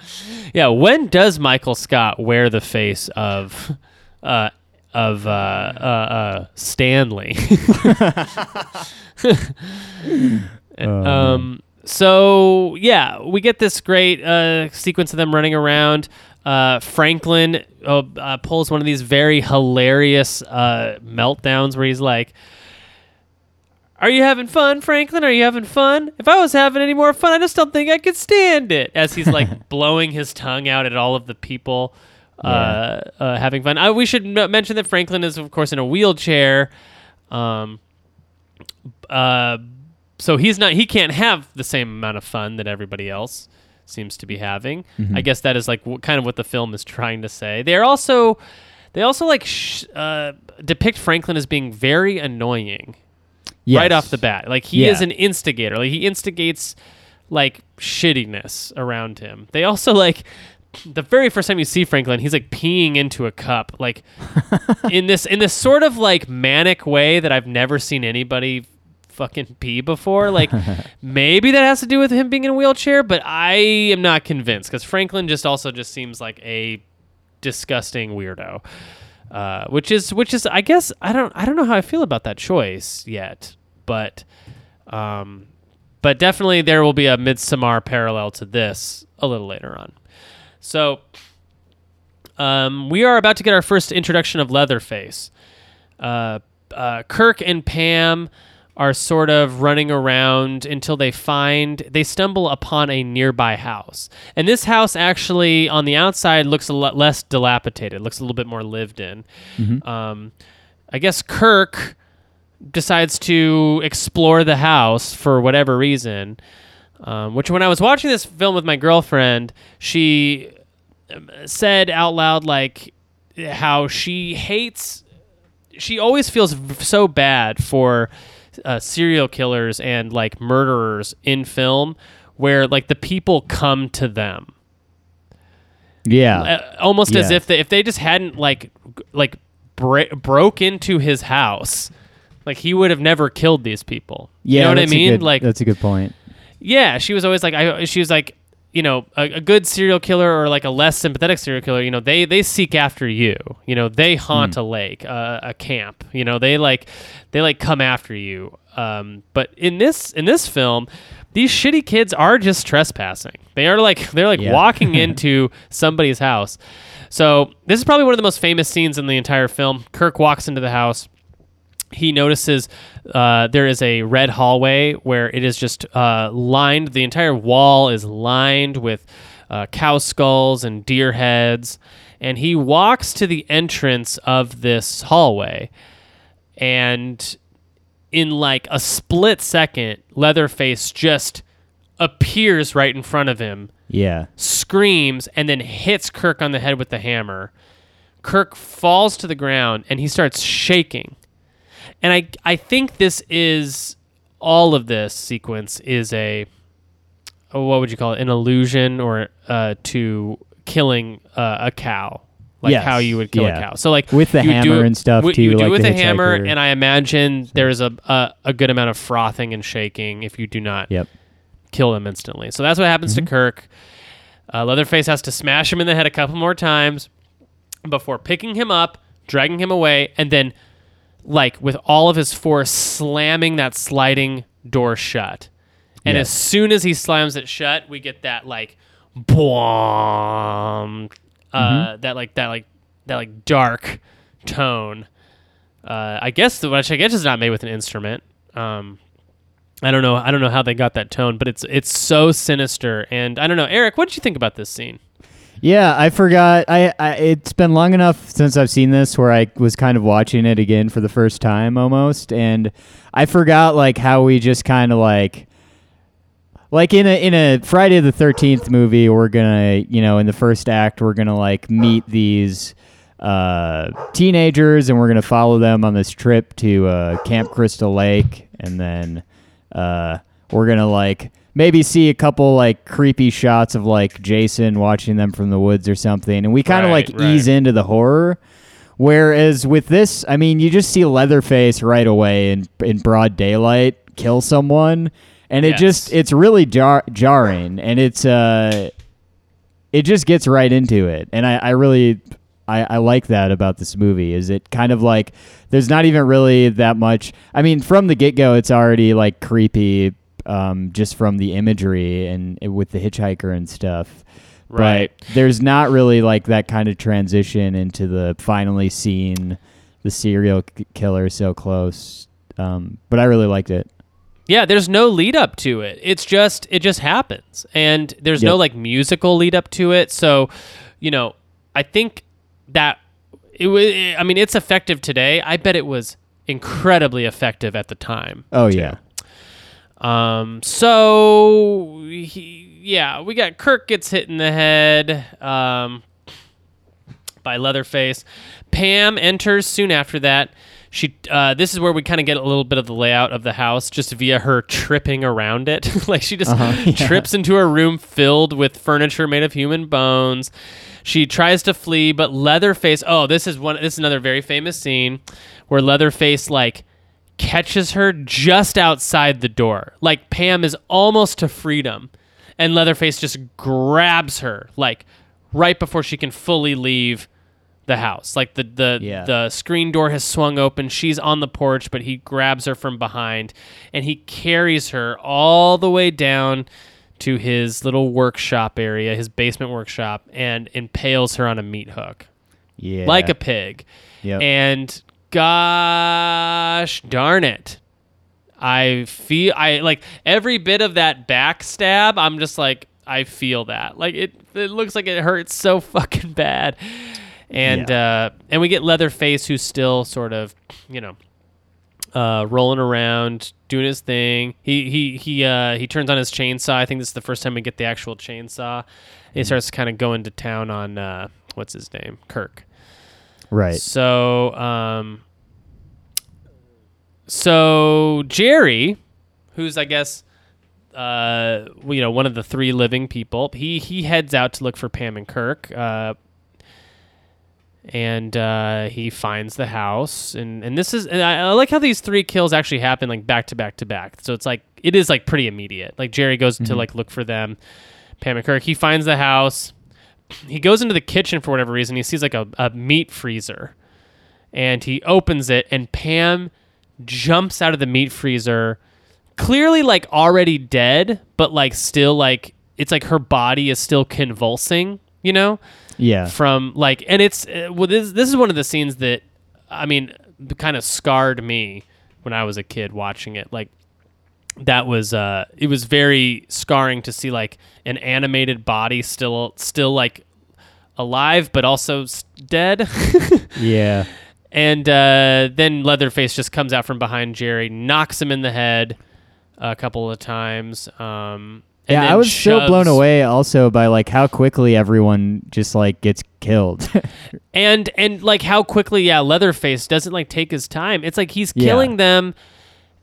Yeah. When does Michael Scott wear the face of uh, of uh, uh, uh, Stanley? um, um, so, yeah, we get this great uh, sequence of them running around. Uh, Franklin uh, uh, pulls one of these very hilarious uh, meltdowns where he's like, "Are you having fun, Franklin? Are you having fun? If I was having any more fun, I just don't think I could stand it." As he's like blowing his tongue out at all of the people uh, yeah. uh, having fun. I, we should m- mention that Franklin is, of course, in a wheelchair. Um, uh, so he's not. He can't have the same amount of fun that everybody else seems to be having. Mm-hmm. I guess that is like w- kind of what the film is trying to say. They're also, they also like sh- uh, depict Franklin as being very annoying yes. right off the bat. Like he yeah. is an instigator. Like he instigates like shittiness around him. They also like the very first time you see Franklin, he's like peeing into a cup, like in this, in this sort of like manic way that I've never seen anybody fucking pee before. Like maybe that has to do with him being in a wheelchair, but I am not convinced because Franklin just also just seems like a disgusting weirdo, uh which is which is I guess I don't I don't know how I feel about that choice yet, but um but definitely there will be a Midsommar parallel to this a little later on. So um we are about to get our first introduction of Leatherface. uh, uh Kirk and Pam are sort of running around until they find, they stumble upon a nearby house. And this house actually, on the outside, looks a lot less dilapidated, looks a little bit more lived in. Mm-hmm. Um, I guess Kirk decides to explore the house for whatever reason. Um, which when I was watching this film with my girlfriend, she said out loud, like, how she hates, she always feels so bad for uh, serial killers and like murderers in film where like the people come to them. Yeah. Uh, almost yeah. as if they, if they just hadn't like, like bra- broke into his house, like he would have never killed these people. Yeah, you know what I mean? Good, like that's a good point. Yeah, she was always like, I, she was like, you know, a, a good serial killer or like a less sympathetic serial killer, you know, they they seek after you, you know, they haunt mm. a lake, uh, a camp, you know, they like, they like come after you. Um, but in this in this film, these shitty kids are just trespassing. They are like they're like yeah. walking into somebody's house. So this is probably one of the most famous scenes in the entire film. Kirk walks into the house. He notices uh, there is a red hallway where it is just uh, lined. The entire wall is lined with uh, cow skulls and deer heads. And he walks to the entrance of this hallway. And in like a split second, Leatherface just appears right in front of him. Yeah. Screams and then hits Kirk on the head with the hammer. Kirk falls to the ground and he starts shaking. And I, I think this is, all of this sequence is a, oh, what would you call it? An allusion or uh, to killing uh, a cow, like yes. how you would kill yeah. a cow. So like with the hammer do, and stuff w- too. You do like it with a hammer, and I imagine so. there is a, a a good amount of frothing and shaking if you do not yep. kill him instantly. So that's what happens mm-hmm. to Kirk. Uh, Leatherface has to smash him in the head a couple more times before picking him up, dragging him away, and then, like with all of his force, slamming that sliding door shut. And yes. as soon as he slams it shut, we get that like boom, uh, mm-hmm. that like that like that like dark tone. Uh, I guess the which I guess is not made with an instrument. Um, I don't know. I don't know how they got that tone, but it's it's so sinister. And I don't know, Eric, what did you think about this scene? Yeah, I forgot. I, I it's been long enough since I've seen this where I was kind of watching it again for the first time almost, and I forgot like how we just kind of like like in a in a Friday the thirteenth movie, we're gonna, you know, in the first act we're gonna like meet these uh, teenagers and we're gonna follow them on this trip to uh, Camp Crystal Lake, and then uh, we're gonna like. Maybe see a couple like creepy shots of like Jason watching them from the woods or something. And we kind of right, like right. ease into the horror. Whereas with this, I mean, you just see Leatherface right away in, in broad daylight, kill someone. And it yes. just, it's really jar- jarring. And it's, uh, it just gets right into it. And I, I really, I, I like that about this movie is it kind of like, there's not even really that much. I mean, from the get go, it's already like creepy, Um, just from the imagery and uh, with the hitchhiker and stuff. Right. But there's not really like that kind of transition into the finally seeing the serial c- killer so close. Um, but I really liked it. Yeah, there's no lead up to it. It's just, it just happens. And there's yep. no like musical lead up to it. So, you know, I think that it was, I mean, it's effective today. I bet it was incredibly effective at the time. Oh, too. yeah. Um, so he, yeah, we got Kirk gets hit in the head, um, by Leatherface. Pam enters soon after that. She, uh, this is where we kind of get a little bit of the layout of the house just via her tripping around it. Like she just uh-huh, yeah. trips into a room filled with furniture made of human bones. She tries to flee, but Leatherface, oh, this is one, this is another very famous scene where Leatherface, like, catches her just outside the door. Like Pam is almost to freedom and Leatherface just grabs her like right before she can fully leave the house. Like the the, yeah. the screen door has swung open. She's on the porch, but he grabs her from behind and he carries her all the way down to his little workshop area, his basement workshop, and impales her on a meat hook. Yeah. Like a pig. Yep. And gosh darn it, I feel I like every bit of that backstab. I'm just like, I feel that like it it looks like it hurts so fucking bad. And yeah. uh and we get Leatherface, who's still sort of, you know, uh, rolling around, doing his thing. He he he uh, he turns on his chainsaw. I think this is the first time we get the actual chainsaw. He starts kind of going to town on uh, what's his name, Kirk. Right. So, um, so Jerry, who's I guess, uh, you know, one of the three living people, he he heads out to look for Pam and Kirk. Uh, And uh, he finds the house, and, and this is and I, I like how these three kills actually happen like back to back to back. So it's like it is like pretty immediate. Like Jerry goes mm-hmm. to like look for them, Pam and Kirk. He finds the house. He goes into the kitchen for whatever reason. He sees like a, a meat freezer, and he opens it, and Pam jumps out of the meat freezer, clearly like already dead, but like still like it's like her body is still convulsing. You know. Yeah. From like, and it's uh, well, this this is one of the scenes that, I mean, kind of scarred me when I was a kid watching it. Like, that was uh, it was very scarring to see like an animated body still still like alive, but also dead. Yeah. And uh, then Leatherface just comes out from behind Jerry, knocks him in the head a couple of times. Um, And yeah, I was shoves. so blown away also by like how quickly everyone just like gets killed. and and like how quickly, yeah, Leatherface doesn't like take his time. It's like he's killing yeah. them.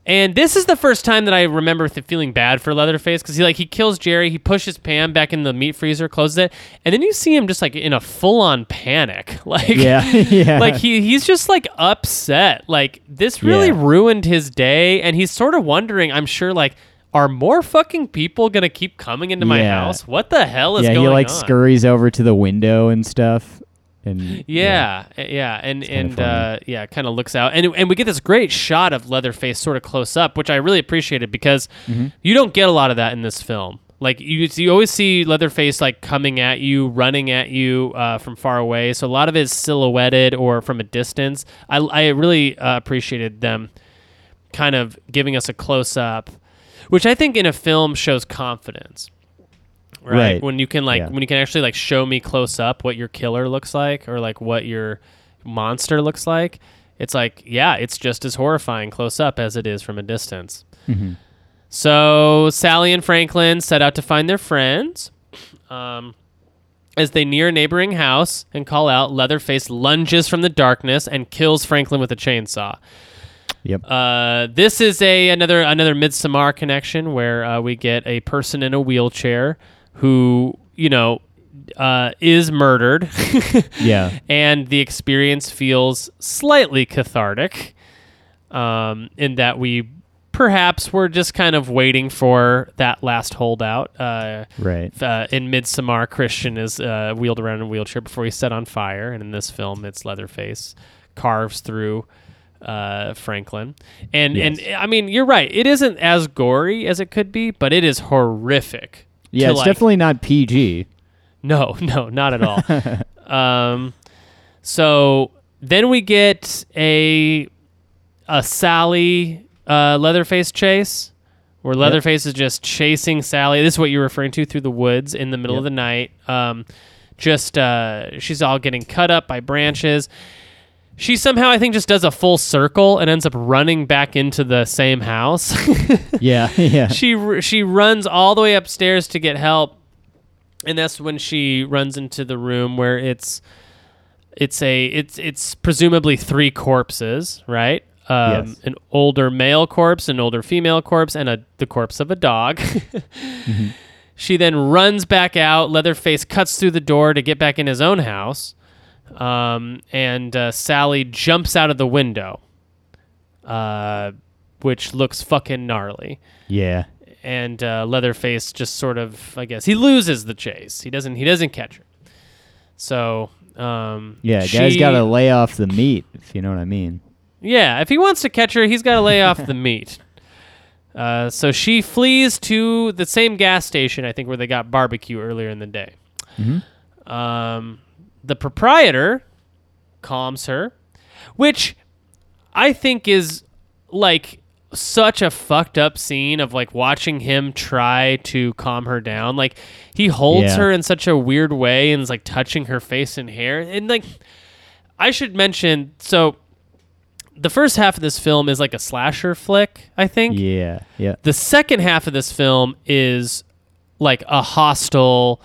And this is the first time that I remember th- feeling bad for Leatherface, because he like he kills Jerry, he pushes Pam back in the meat freezer, closes it, and then you see him just like in a full on panic, like yeah, yeah. like he he's just like upset. Like this really yeah. ruined his day, and he's sort of wondering, I'm sure, like, are more fucking people going to keep coming into my yeah. house? What the hell is yeah, going on? Yeah, he like on? scurries over to the window and stuff. And Yeah, yeah. yeah. And, and uh, yeah, kind of looks out. And and we get this great shot of Leatherface sort of close up, which I really appreciated, because mm-hmm. you don't get a lot of that in this film. Like you you always see Leatherface like coming at you, running at you uh, from far away. So a lot of it is silhouetted or from a distance. I, I really uh, appreciated them kind of giving us a close up, which I think in a film shows confidence, right? right. When you can like, yeah. when you can actually like show me close up what your killer looks like, or like what your monster looks like, it's like, yeah, it's just as horrifying close up as it is from a distance. Mm-hmm. So Sally and Franklin set out to find their friends. Um, as they near a neighboring house and call out, Leatherface lunges from the darkness and kills Franklin with a chainsaw. Yep. Uh, this is a another another Midsommar connection, where uh, we get a person in a wheelchair who, you know, uh, is murdered. yeah. And the experience feels slightly cathartic, um, in that we perhaps were just kind of waiting for that last holdout. Uh, right. Uh, in Midsommar, Christian is uh, wheeled around in a wheelchair before he's set on fire, and in this film, it's Leatherface carves through uh Franklin, and yes. and I mean, you're right, it isn't as gory as it could be, but it is horrific. Yeah, it's like, definitely not P G. No, no, not at all. um so then we get a a Sally uh Leatherface chase, where Leatherface yep. is just chasing Sally. This is what you're referring to, through the woods in the middle yep. of the night. Um just uh she's all getting cut up by branches. She somehow, I think, just does a full circle and ends up running back into the same house. yeah, yeah. She she runs all the way upstairs to get help, and that's when she runs into the room where it's it's a it's it's presumably three corpses, right? Um, yes. An older male corpse, an older female corpse, and a the corpse of a dog. mm-hmm. She then runs back out. Leatherface cuts through the door to get back in his own house. Um, and, uh, Sally jumps out of the window, uh, which looks fucking gnarly. Yeah. And, uh, Leatherface just sort of, I guess he loses the chase. He doesn't, he doesn't catch her. So, um, yeah, she, guy's got to lay off the meat, if you know what I mean. Yeah. If he wants to catch her, he's got to lay off the meat. Uh, so she flees to the same gas station, I think, where they got barbecue earlier in the day. Mm-hmm. Um, The proprietor calms her, which I think is like such a fucked up scene of like watching him try to calm her down. Like he holds yeah. her in such a weird way and is like touching her face and hair. And like I should mention, so the first half of this film is like a slasher flick, I think. Yeah, yeah. The second half of this film is like a hostile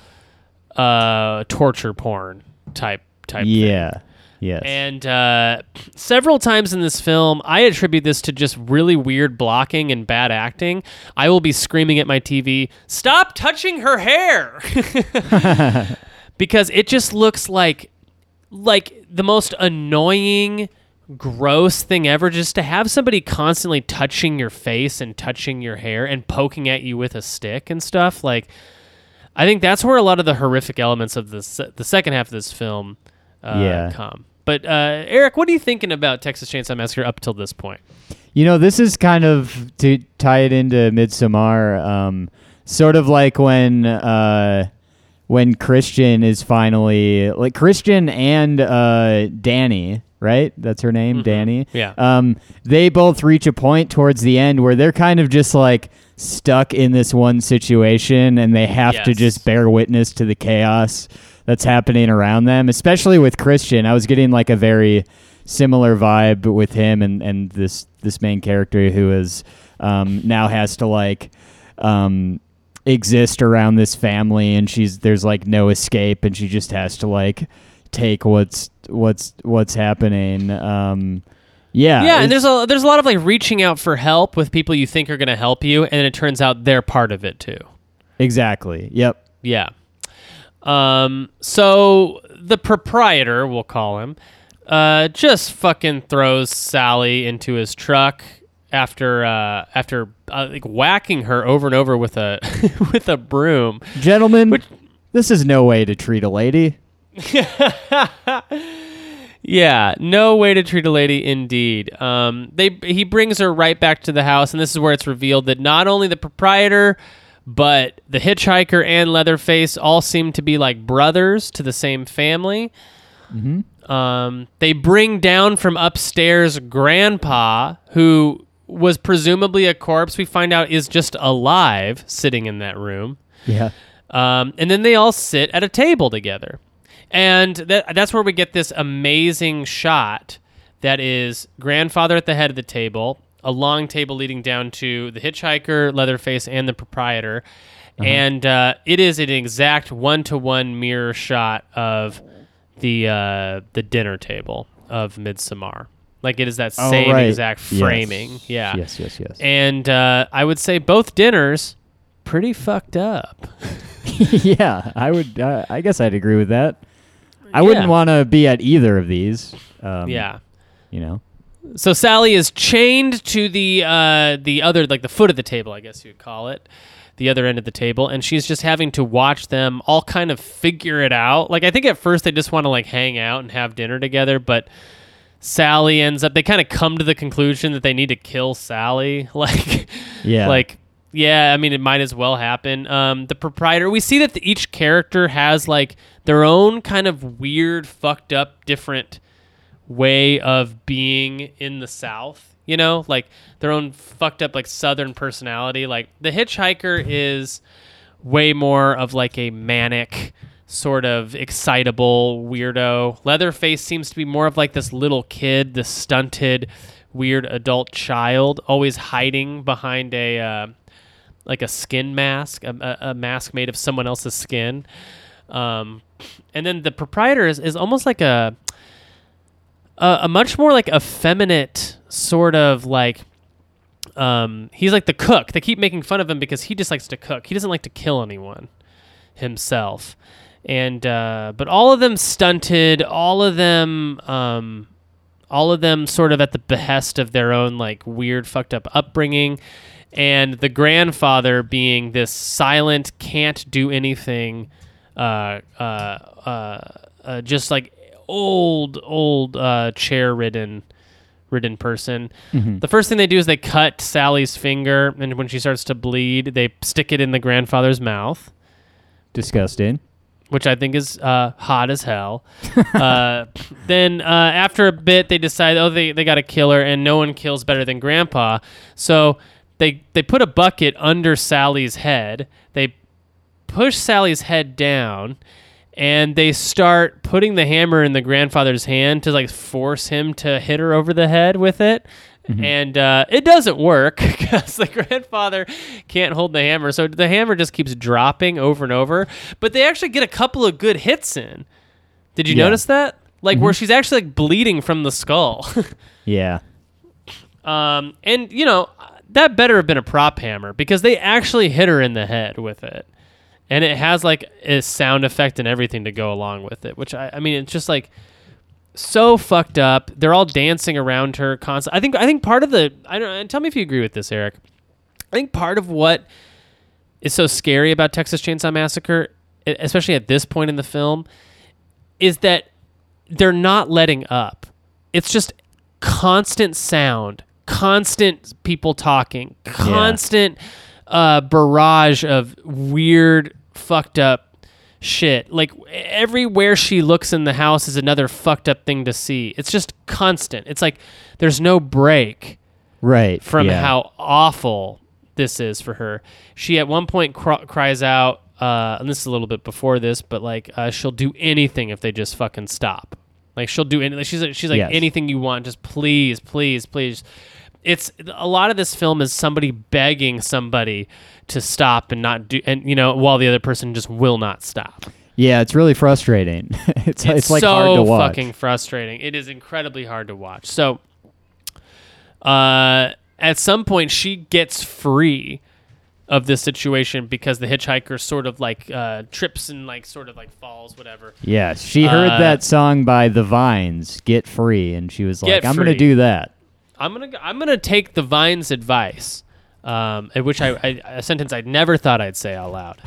uh, torture porn type type yeah. thing. Yeah. Yes. And uh, several times in this film, I attribute this to just really weird blocking and bad acting. I will be screaming at my T V, "Stop touching her hair!" Because it just looks like like the most annoying, gross thing ever, just to have somebody constantly touching your face and touching your hair and poking at you with a stick and stuff. Like, I think that's where a lot of the horrific elements of this, the second half of this film uh, yeah. come. But uh, Eric, what are you thinking about Texas Chainsaw Massacre up till this point? You know, this is kind of, to tie it into Midsommar, um, sort of like when uh, when Christian is finally, like Christian and uh, Danny, right? That's her name, mm-hmm. Danny. Yeah. Um, they both reach a point towards the end where they're kind of just like stuck in this one situation and they have yes. to just bear witness to the chaos that's happening around them, especially with Christian. I was getting like a very similar vibe with him and, and this, this main character who is um, now has to like um, exist around this family, and she's, there's like no escape, and she just has to like take what's, what's, what's happening. Um, yeah. Yeah. And there's a, there's a lot of like reaching out for help with people you think are going to help you, and it turns out they're part of it too. Exactly. Yep. Yeah. Um, so the proprietor, we'll call him, uh, just fucking throws Sally into his truck after, uh, after, uh, like whacking her over and over with a, with a broom. Gentlemen, which, this is no way to treat a lady. Yeah, no way to treat a lady indeed. Um, they, he brings her right back to the house, and this is where it's revealed that not only the proprietor, but the hitchhiker and Leatherface all seem to be like brothers to the same family. Mm-hmm. Um, they bring down from upstairs Grandpa, who was presumably a corpse. We find out is just alive, sitting in that room. Yeah. Um, and then they all sit at a table together. And that, that's where we get this amazing shot that is Grandfather at the head of the table, a long table leading down to the hitchhiker, Leatherface, and the proprietor. Uh-huh. And uh, it is an exact one-to-one mirror shot of the uh, the dinner table of Midsommar. Like, it is that oh, same right. exact framing. Yes. Yeah. Yes, yes, yes. And uh, I would say both dinners, pretty fucked up. Yeah, I would. Uh, I guess I'd agree with that. I yeah. wouldn't want to be at either of these. Um, yeah. You know? So Sally is chained to the uh, the other, like the foot of the table, I guess you'd call it, the other end of the table, and she's just having to watch them all kind of figure it out. Like, I think at first they just want to like hang out and have dinner together, but Sally ends up, they kind of come to the conclusion that they need to kill Sally. Like, yeah. like, yeah, I mean, it might as well happen. Um, the proprietor, we see that the, each character has like their own kind of weird, fucked up, different way of being in the South, you know, like their own fucked up like Southern personality. Like the hitchhiker is way more of like a manic sort of excitable weirdo. Leatherface seems to be more of like this little kid, this stunted weird adult child, always hiding behind a uh, like a skin mask, a, a mask made of someone else's skin. Um, and then the proprietor is, is almost like a Uh, a much more like effeminate sort of like, um, he's like the cook. They keep making fun of him because he just likes to cook. He doesn't like to kill anyone himself. And, uh, but all of them stunted, all of them, um, all of them sort of at the behest of their own like weird fucked up upbringing. And the grandfather being this silent, can't do anything, uh, uh, uh, uh just like, old old uh chair ridden ridden person. Mm-hmm. The first thing they do is they cut Sally's finger, and when she starts to bleed, they stick it in the grandfather's mouth. Disgusting. Which I think is uh hot as hell. uh then uh after a bit they decide oh they they gotta kill her, and no one kills better than Grandpa, so they they put a bucket under Sally's head, they push Sally's head down, And they start putting the hammer in the grandfather's hand to like force him to hit her over the head with it. Mm-hmm. And uh, it doesn't work because the grandfather can't hold the hammer. So the hammer just keeps dropping over and over. But they actually get a couple of good hits in. Did you yeah. notice that? Like mm-hmm. where she's actually like bleeding from the skull. yeah. Um, and, you know, that better have been a prop hammer because they actually hit her in the head with it. And it has like a sound effect and everything to go along with it, which I, I mean, it's just like so fucked up. They're all dancing around her constantly. I think, I think part of the, I don't know, tell me if you agree with this, Eric. I think part of what is so scary about Texas Chainsaw Massacre, especially at this point in the film, is that they're not letting up. It's just constant sound, constant people talking, constant yeah. uh, barrage of weird, fucked up shit. Like everywhere she looks in the house is another fucked up thing to see. It's just constant. It's like there's no break right from yeah. how awful this is for her. She at one point cr- cries out, uh, and this is a little bit before this, but like uh, she'll do anything if they just fucking stop. Like she'll do anything. She's like, she's like yes. anything you want. Just please, please, please. It's a lot of this film is somebody begging somebody to stop and not do, and you know, while the other person just will not stop. Yeah, it's really frustrating. it's, it's it's like so hard to watch. Fucking frustrating. It is incredibly hard to watch. So, uh, at some point she gets free of this situation because the hitchhiker sort of like uh, trips and like sort of like falls, whatever. Yes, she heard uh, that song by The Vines, "Get Free," and she was like, "I'm going to do that. I'm going to I'm going to take The Vines' advice," um, which I, I a sentence I never thought I'd say out loud.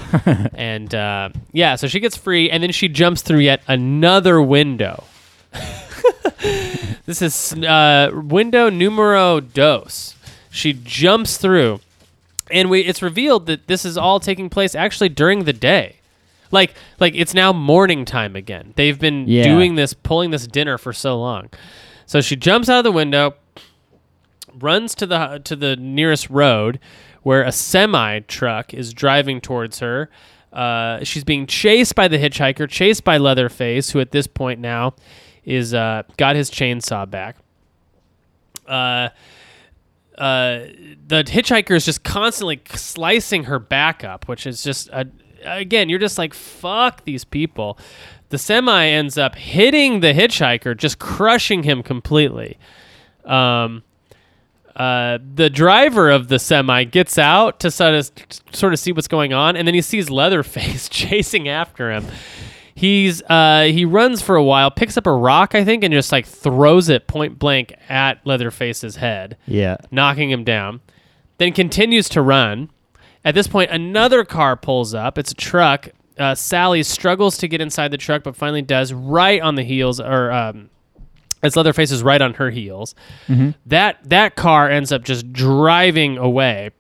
and uh, yeah, so she gets free, and then she jumps through yet another window. This is uh, window numero dos. She jumps through. And we it's revealed that this is all taking place actually during the day. Like like it's now morning time again. They've been yeah. doing this, pulling this dinner for so long. So she jumps out of the window, runs to the to the nearest road where a semi truck is driving towards her. Uh, she's being chased by the hitchhiker, chased by Leatherface, who at this point now is uh, got his chainsaw back. Uh Uh, the hitchhiker is just constantly slicing her back up, which is just, a, again, you're just like, fuck these people. The semi ends up hitting the hitchhiker, just crushing him completely. Um, uh, the driver of the semi gets out to sort of, sort of see what's going on, and then he sees Leatherface chasing after him. He's uh, he runs for a while, picks up a rock, I think, and just like throws it point blank at Leatherface's head, yeah, knocking him down. Then continues to run. At this point, another car pulls up. It's a truck. Uh, Sally struggles to get inside the truck, but finally does right on the heels, or um, as Leatherface is right on her heels. Mm-hmm. That that car ends up just driving away.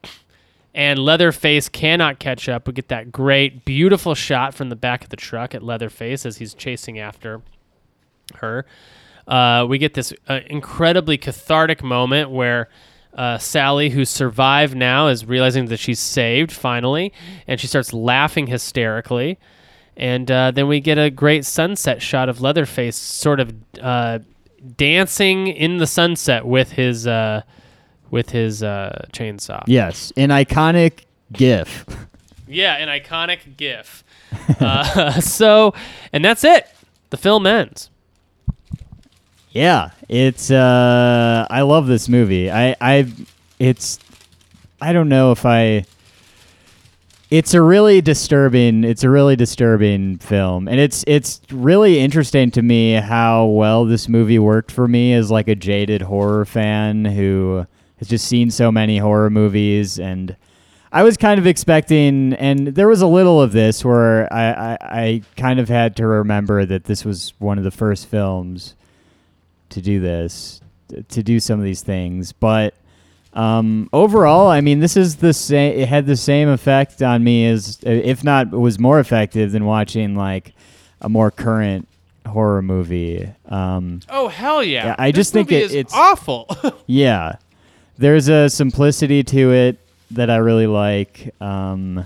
And Leatherface cannot catch up. We get that great, beautiful shot from the back of the truck at Leatherface as he's chasing after her. Uh, we get this uh, incredibly cathartic moment where uh, Sally, who's survived now, is realizing that she's saved finally, and she starts laughing hysterically. And uh, then we get a great sunset shot of Leatherface sort of uh, dancing in the sunset with his... Uh, With his uh, chainsaw. Yes, an iconic gif. yeah, an iconic gif. Uh, so, and that's it. The film ends. Yeah, it's. Uh, I love this movie. I, I, it's. I don't know if I. It's a really disturbing. It's a really disturbing film, and it's it's really interesting to me how well this movie worked for me as like a jaded horror fan who. It's just seen so many horror movies, and I was kind of expecting, and there was a little of this where I, I, I kind of had to remember that this was one of the first films to do this, to do some of these things. But um, overall, I mean, this is the same. It had the same effect on me as, if not, it was more effective than watching like a more current horror movie. Um, oh hell yeah! I this just think it, it's awful. yeah. There's a simplicity to it that I really like. Um,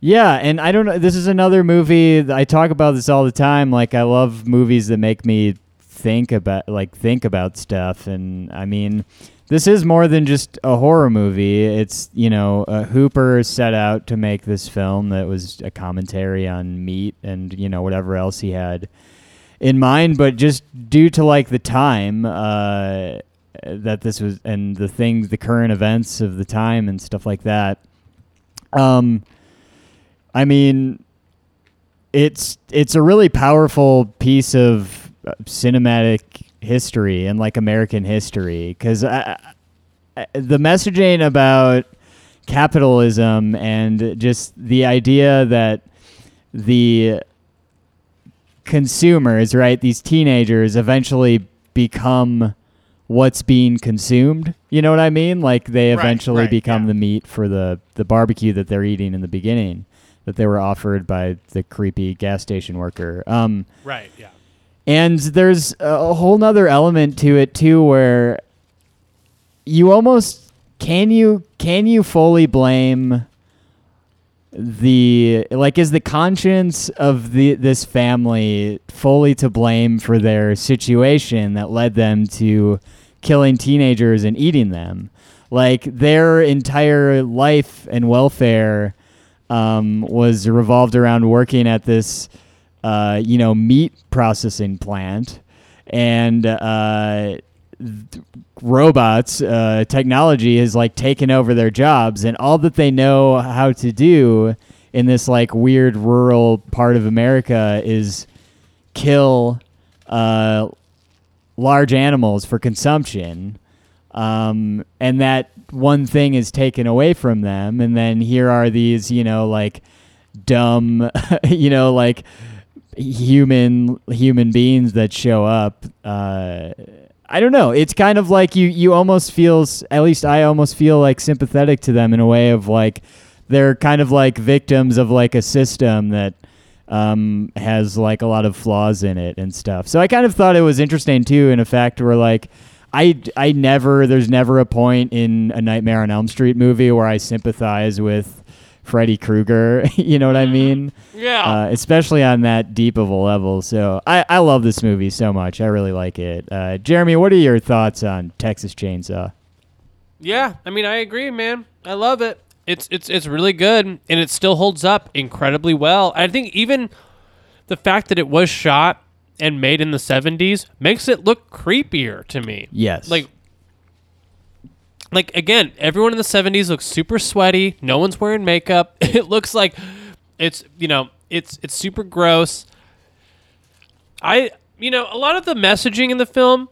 Yeah, and I don't know. This is another movie that I talk about this all the time. Like, I love movies that make me think about, like, think about stuff. And I mean, this is more than just a horror movie. It's, you know, uh, Hooper set out to make this film that was a commentary on meat and, you know, whatever else he had in mind. But just due to, like, the time uh, that this was, and the things, the current events of the time and stuff like that. Um. I mean, it's it's a really powerful piece of cinematic history and, like, American history, because the messaging about capitalism and just the idea that the consumers, right, these teenagers eventually become what's being consumed. You know what I mean? Like, they eventually right, right, become yeah. the meat for the, the barbecue that they're eating in the beginning, that they were offered by the creepy gas station worker. Um, right, yeah. And there's a whole nother element to it, too, where you almost... Can you can you fully blame the... Like, is the conscience of the this family fully to blame for their situation that led them to killing teenagers and eating them? Like, their entire life and welfare... Um, was revolved around working at this, uh, you know, meat processing plant, and uh, th- robots, uh, technology has, like, taken over their jobs, and all that they know how to do in this, like, weird rural part of America is kill uh, large animals for consumption. Um, and that one thing is taken away from them. And then here are these, you know, like, dumb, you know, like, human, human beings that show up. Uh, I don't know. It's kind of like you, you almost feels, at least I almost feel, like, sympathetic to them in a way of, like, they're kind of like victims of, like, a system that, um, has, like, a lot of flaws in it and stuff. So I kind of thought it was interesting too, in a fact where, like, I, I never, there's never a point in a Nightmare on Elm Street movie where I sympathize with Freddy Krueger. You know what I mean? Yeah. Uh, especially on that deep of a level. So I, I love this movie so much. I really like it. Uh, Jeremy, what are your thoughts on Texas Chainsaw? Yeah. I mean, I agree, man. I love it. It's, it's, it's really good, and it still holds up incredibly well. I think even the fact that it was shot and made in the seventies makes it look creepier to me. Yes. Like, like again, everyone in the seventies looks super sweaty. No one's wearing makeup. It looks like it's, you know, it's, it's super gross. I, you know, a lot of the messaging in the film,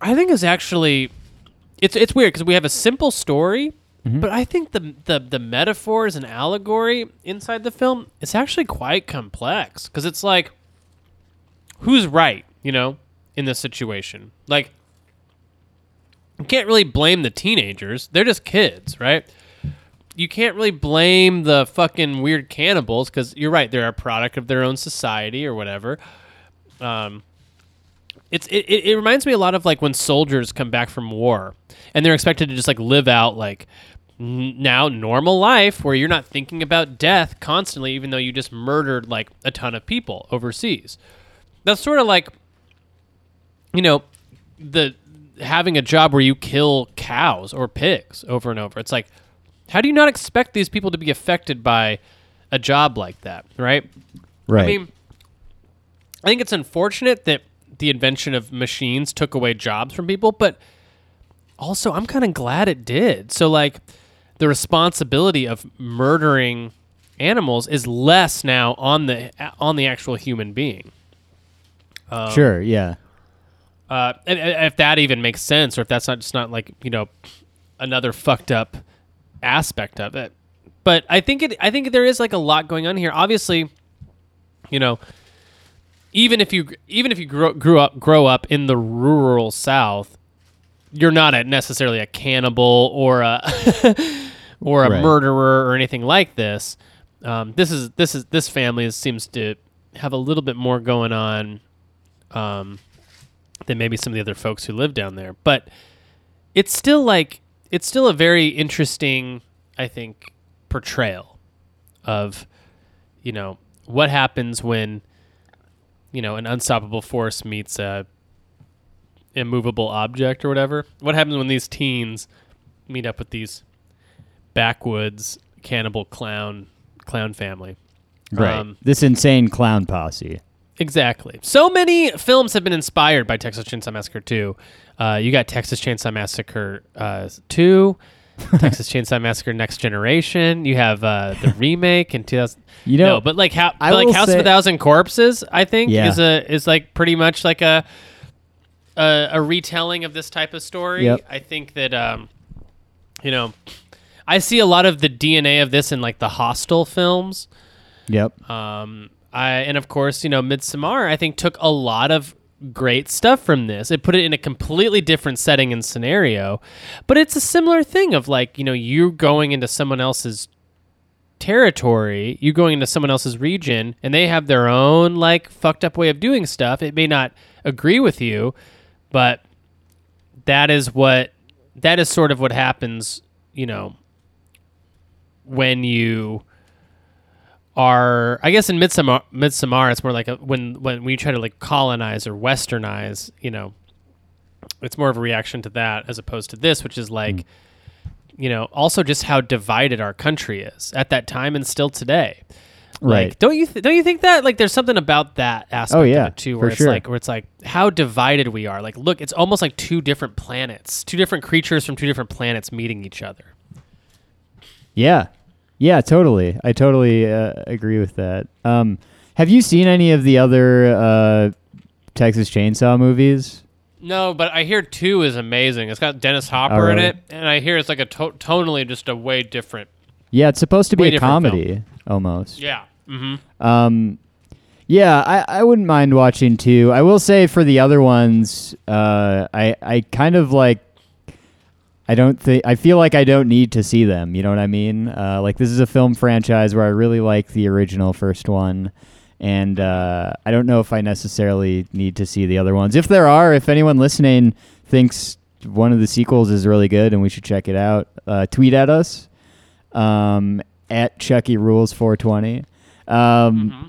I think is actually, it's, it's weird because we have a simple story, mm-hmm. but I think the, the, the metaphors and allegory inside the film is actually quite complex, because it's like, who's right, you know, in this situation? Like, you can't really blame the teenagers. They're just kids, right? You can't really blame the fucking weird cannibals, because you're right, they're a product of their own society or whatever. Um, it's it, it, it reminds me a lot of, like, when soldiers come back from war and they're expected to just, like, live out, like, n- now normal life where you're not thinking about death constantly, even though you just murdered, like, a ton of people overseas. That's sort of like, you know, the having a job where you kill cows or pigs over and over. It's like, how do you not expect these people to be affected by a job like that, right? Right. I mean, I think it's unfortunate that the invention of machines took away jobs from people, but also I'm kind of glad it did. So, like, the responsibility of murdering animals is less now on the on the actual human being. Um, sure, yeah. Uh, and, and if that even makes sense, or if that's not just not like, you know, another fucked up aspect of it. But I think it. I think there is, like, a lot going on here. Obviously, you know, even if you even if you grow, grew up grow up in the rural South, you're not a, necessarily a cannibal or a or a right. murderer or anything like this. Um, this is this is this family seems to have a little bit more going on. Um, than maybe some of the other folks who live down there, but it's still like it's still a very interesting, I think, portrayal of, you know, what happens when, you know, an unstoppable force meets a immovable object or whatever. What happens when these teens meet up with these backwoods cannibal clown clown family? Right. Um, this insane clown posse. Exactly. So many films have been inspired by Texas Chainsaw Massacre two. Uh, you got Texas Chainsaw Massacre uh, two, Texas Chainsaw Massacre Next Generation. You have uh, the remake in two thousand. You know, no, but like, how, but like House say, of a Thousand Corpses, I think, yeah. is a is like pretty much like a a, a retelling of this type of story. Yep. I think that um, you know, I see a lot of the D N A of this in like the Hostel films. Yep. Um. I, and of course, you know, Midsommar, I think, took a lot of great stuff from this. It put it in a completely different setting and scenario, but it's a similar thing of like, you know, you going into someone else's territory, you going into someone else's region, and they have their own like fucked up way of doing stuff. It may not agree with you, but that is what, that is sort of what happens, you know, when you... are, I guess in Midsommar, Midsommar it's more like a, when, when we try to like colonize or westernize, you know, it's more of a reaction to that as opposed to this, which is like, mm. you know, also just how divided our country is at that time and still today. Right. Like, don't you, th- don't you think that like there's something about that aspect oh, yeah, of it too, where it's sure. like, where it's like how divided we are. Like, look, it's almost like two different planets, two different creatures from two different planets meeting each other. Yeah. Yeah, totally. I totally uh, agree with that. Um, have you seen any of the other uh, Texas Chainsaw movies? No, but I hear two is amazing. It's got Dennis Hopper right. in it, and I hear it's like a to- tonally just a way different. Yeah, it's supposed to be a comedy film. Almost. Yeah. Mm-hmm. Um, yeah, I, I wouldn't mind watching two. I will say for the other ones, uh, I I kind of like. I don't think I feel like I don't need to see them. You know what I mean? Uh, like this is a film franchise where I really like the original first one, and uh, I don't know if I necessarily need to see the other ones. If there are, if anyone listening thinks one of the sequels is really good and we should check it out, uh, tweet at us um, at Chucky Rules four twenty, um, mm-hmm.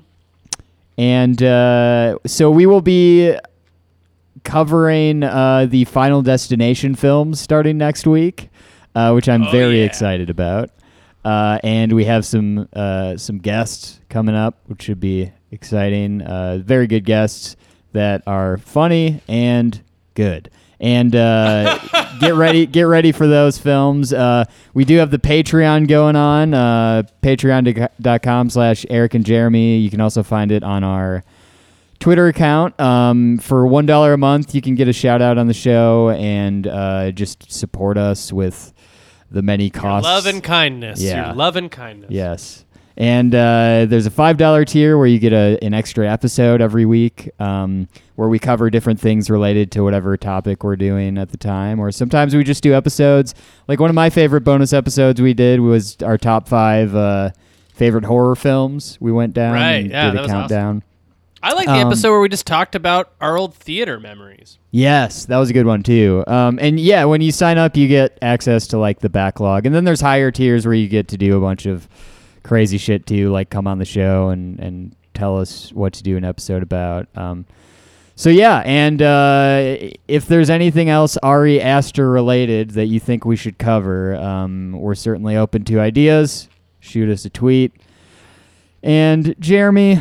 and uh, so we will be. Covering uh, the Final Destination films starting next week, uh, which I'm oh, very yeah. excited about, uh, and we have some uh, some guests coming up, which should be exciting. Uh, very good guests that are funny and good. And uh, get ready, get ready for those films. Uh, we do have the Patreon going on, uh, patreon dot com slash Eric and Jeremy. You can also find it on our Twitter account. Um, for one dollar a month, you can get a shout out on the show and uh, just support us with the many costs. Your love and kindness. Yeah. Your love and kindness. Yes. And uh, there's a five dollar tier where you get a, an extra episode every week, um, where we cover different things related to whatever topic we're doing at the time. Or sometimes we just do episodes. Like one of my favorite bonus episodes we did was our top five uh, favorite horror films. We went down right. and yeah, did a countdown. Awesome. I like the um, episode where we just talked about our old theater memories. Yes, that was a good one too. Um, and yeah, when you sign up, you get access to like the backlog. And then there's higher tiers where you get to do a bunch of crazy shit too, like come on the show and, and tell us what to do an episode about. Um, so yeah, and uh, if there's anything else Ari Aster related that you think we should cover, um, we're certainly open to ideas. Shoot us a tweet. And Jeremy...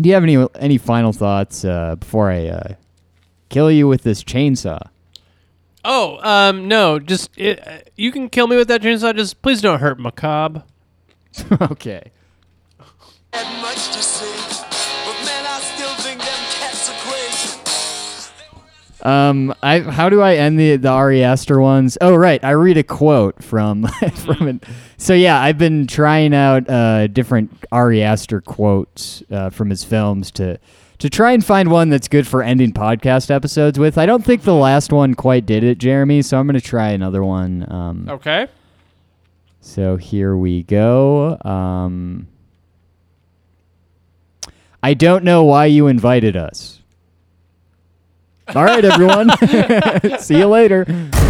do you have any any final thoughts uh, before I uh, kill you with this chainsaw? Oh, um, no. Just it, uh, you can kill me with that chainsaw. Just please don't hurt my cob. Okay. Um, I how do I end the the Ari Aster ones? Oh, right. I read a quote from from an, so yeah. I've been trying out uh, different Ari Aster quotes uh, from his films to to try and find one that's good for ending podcast episodes with. I don't think the last one quite did it, Jeremy. So I'm gonna try another one. Um, okay. So here we go. Um, I don't know why you invited us. All right, everyone. See you later.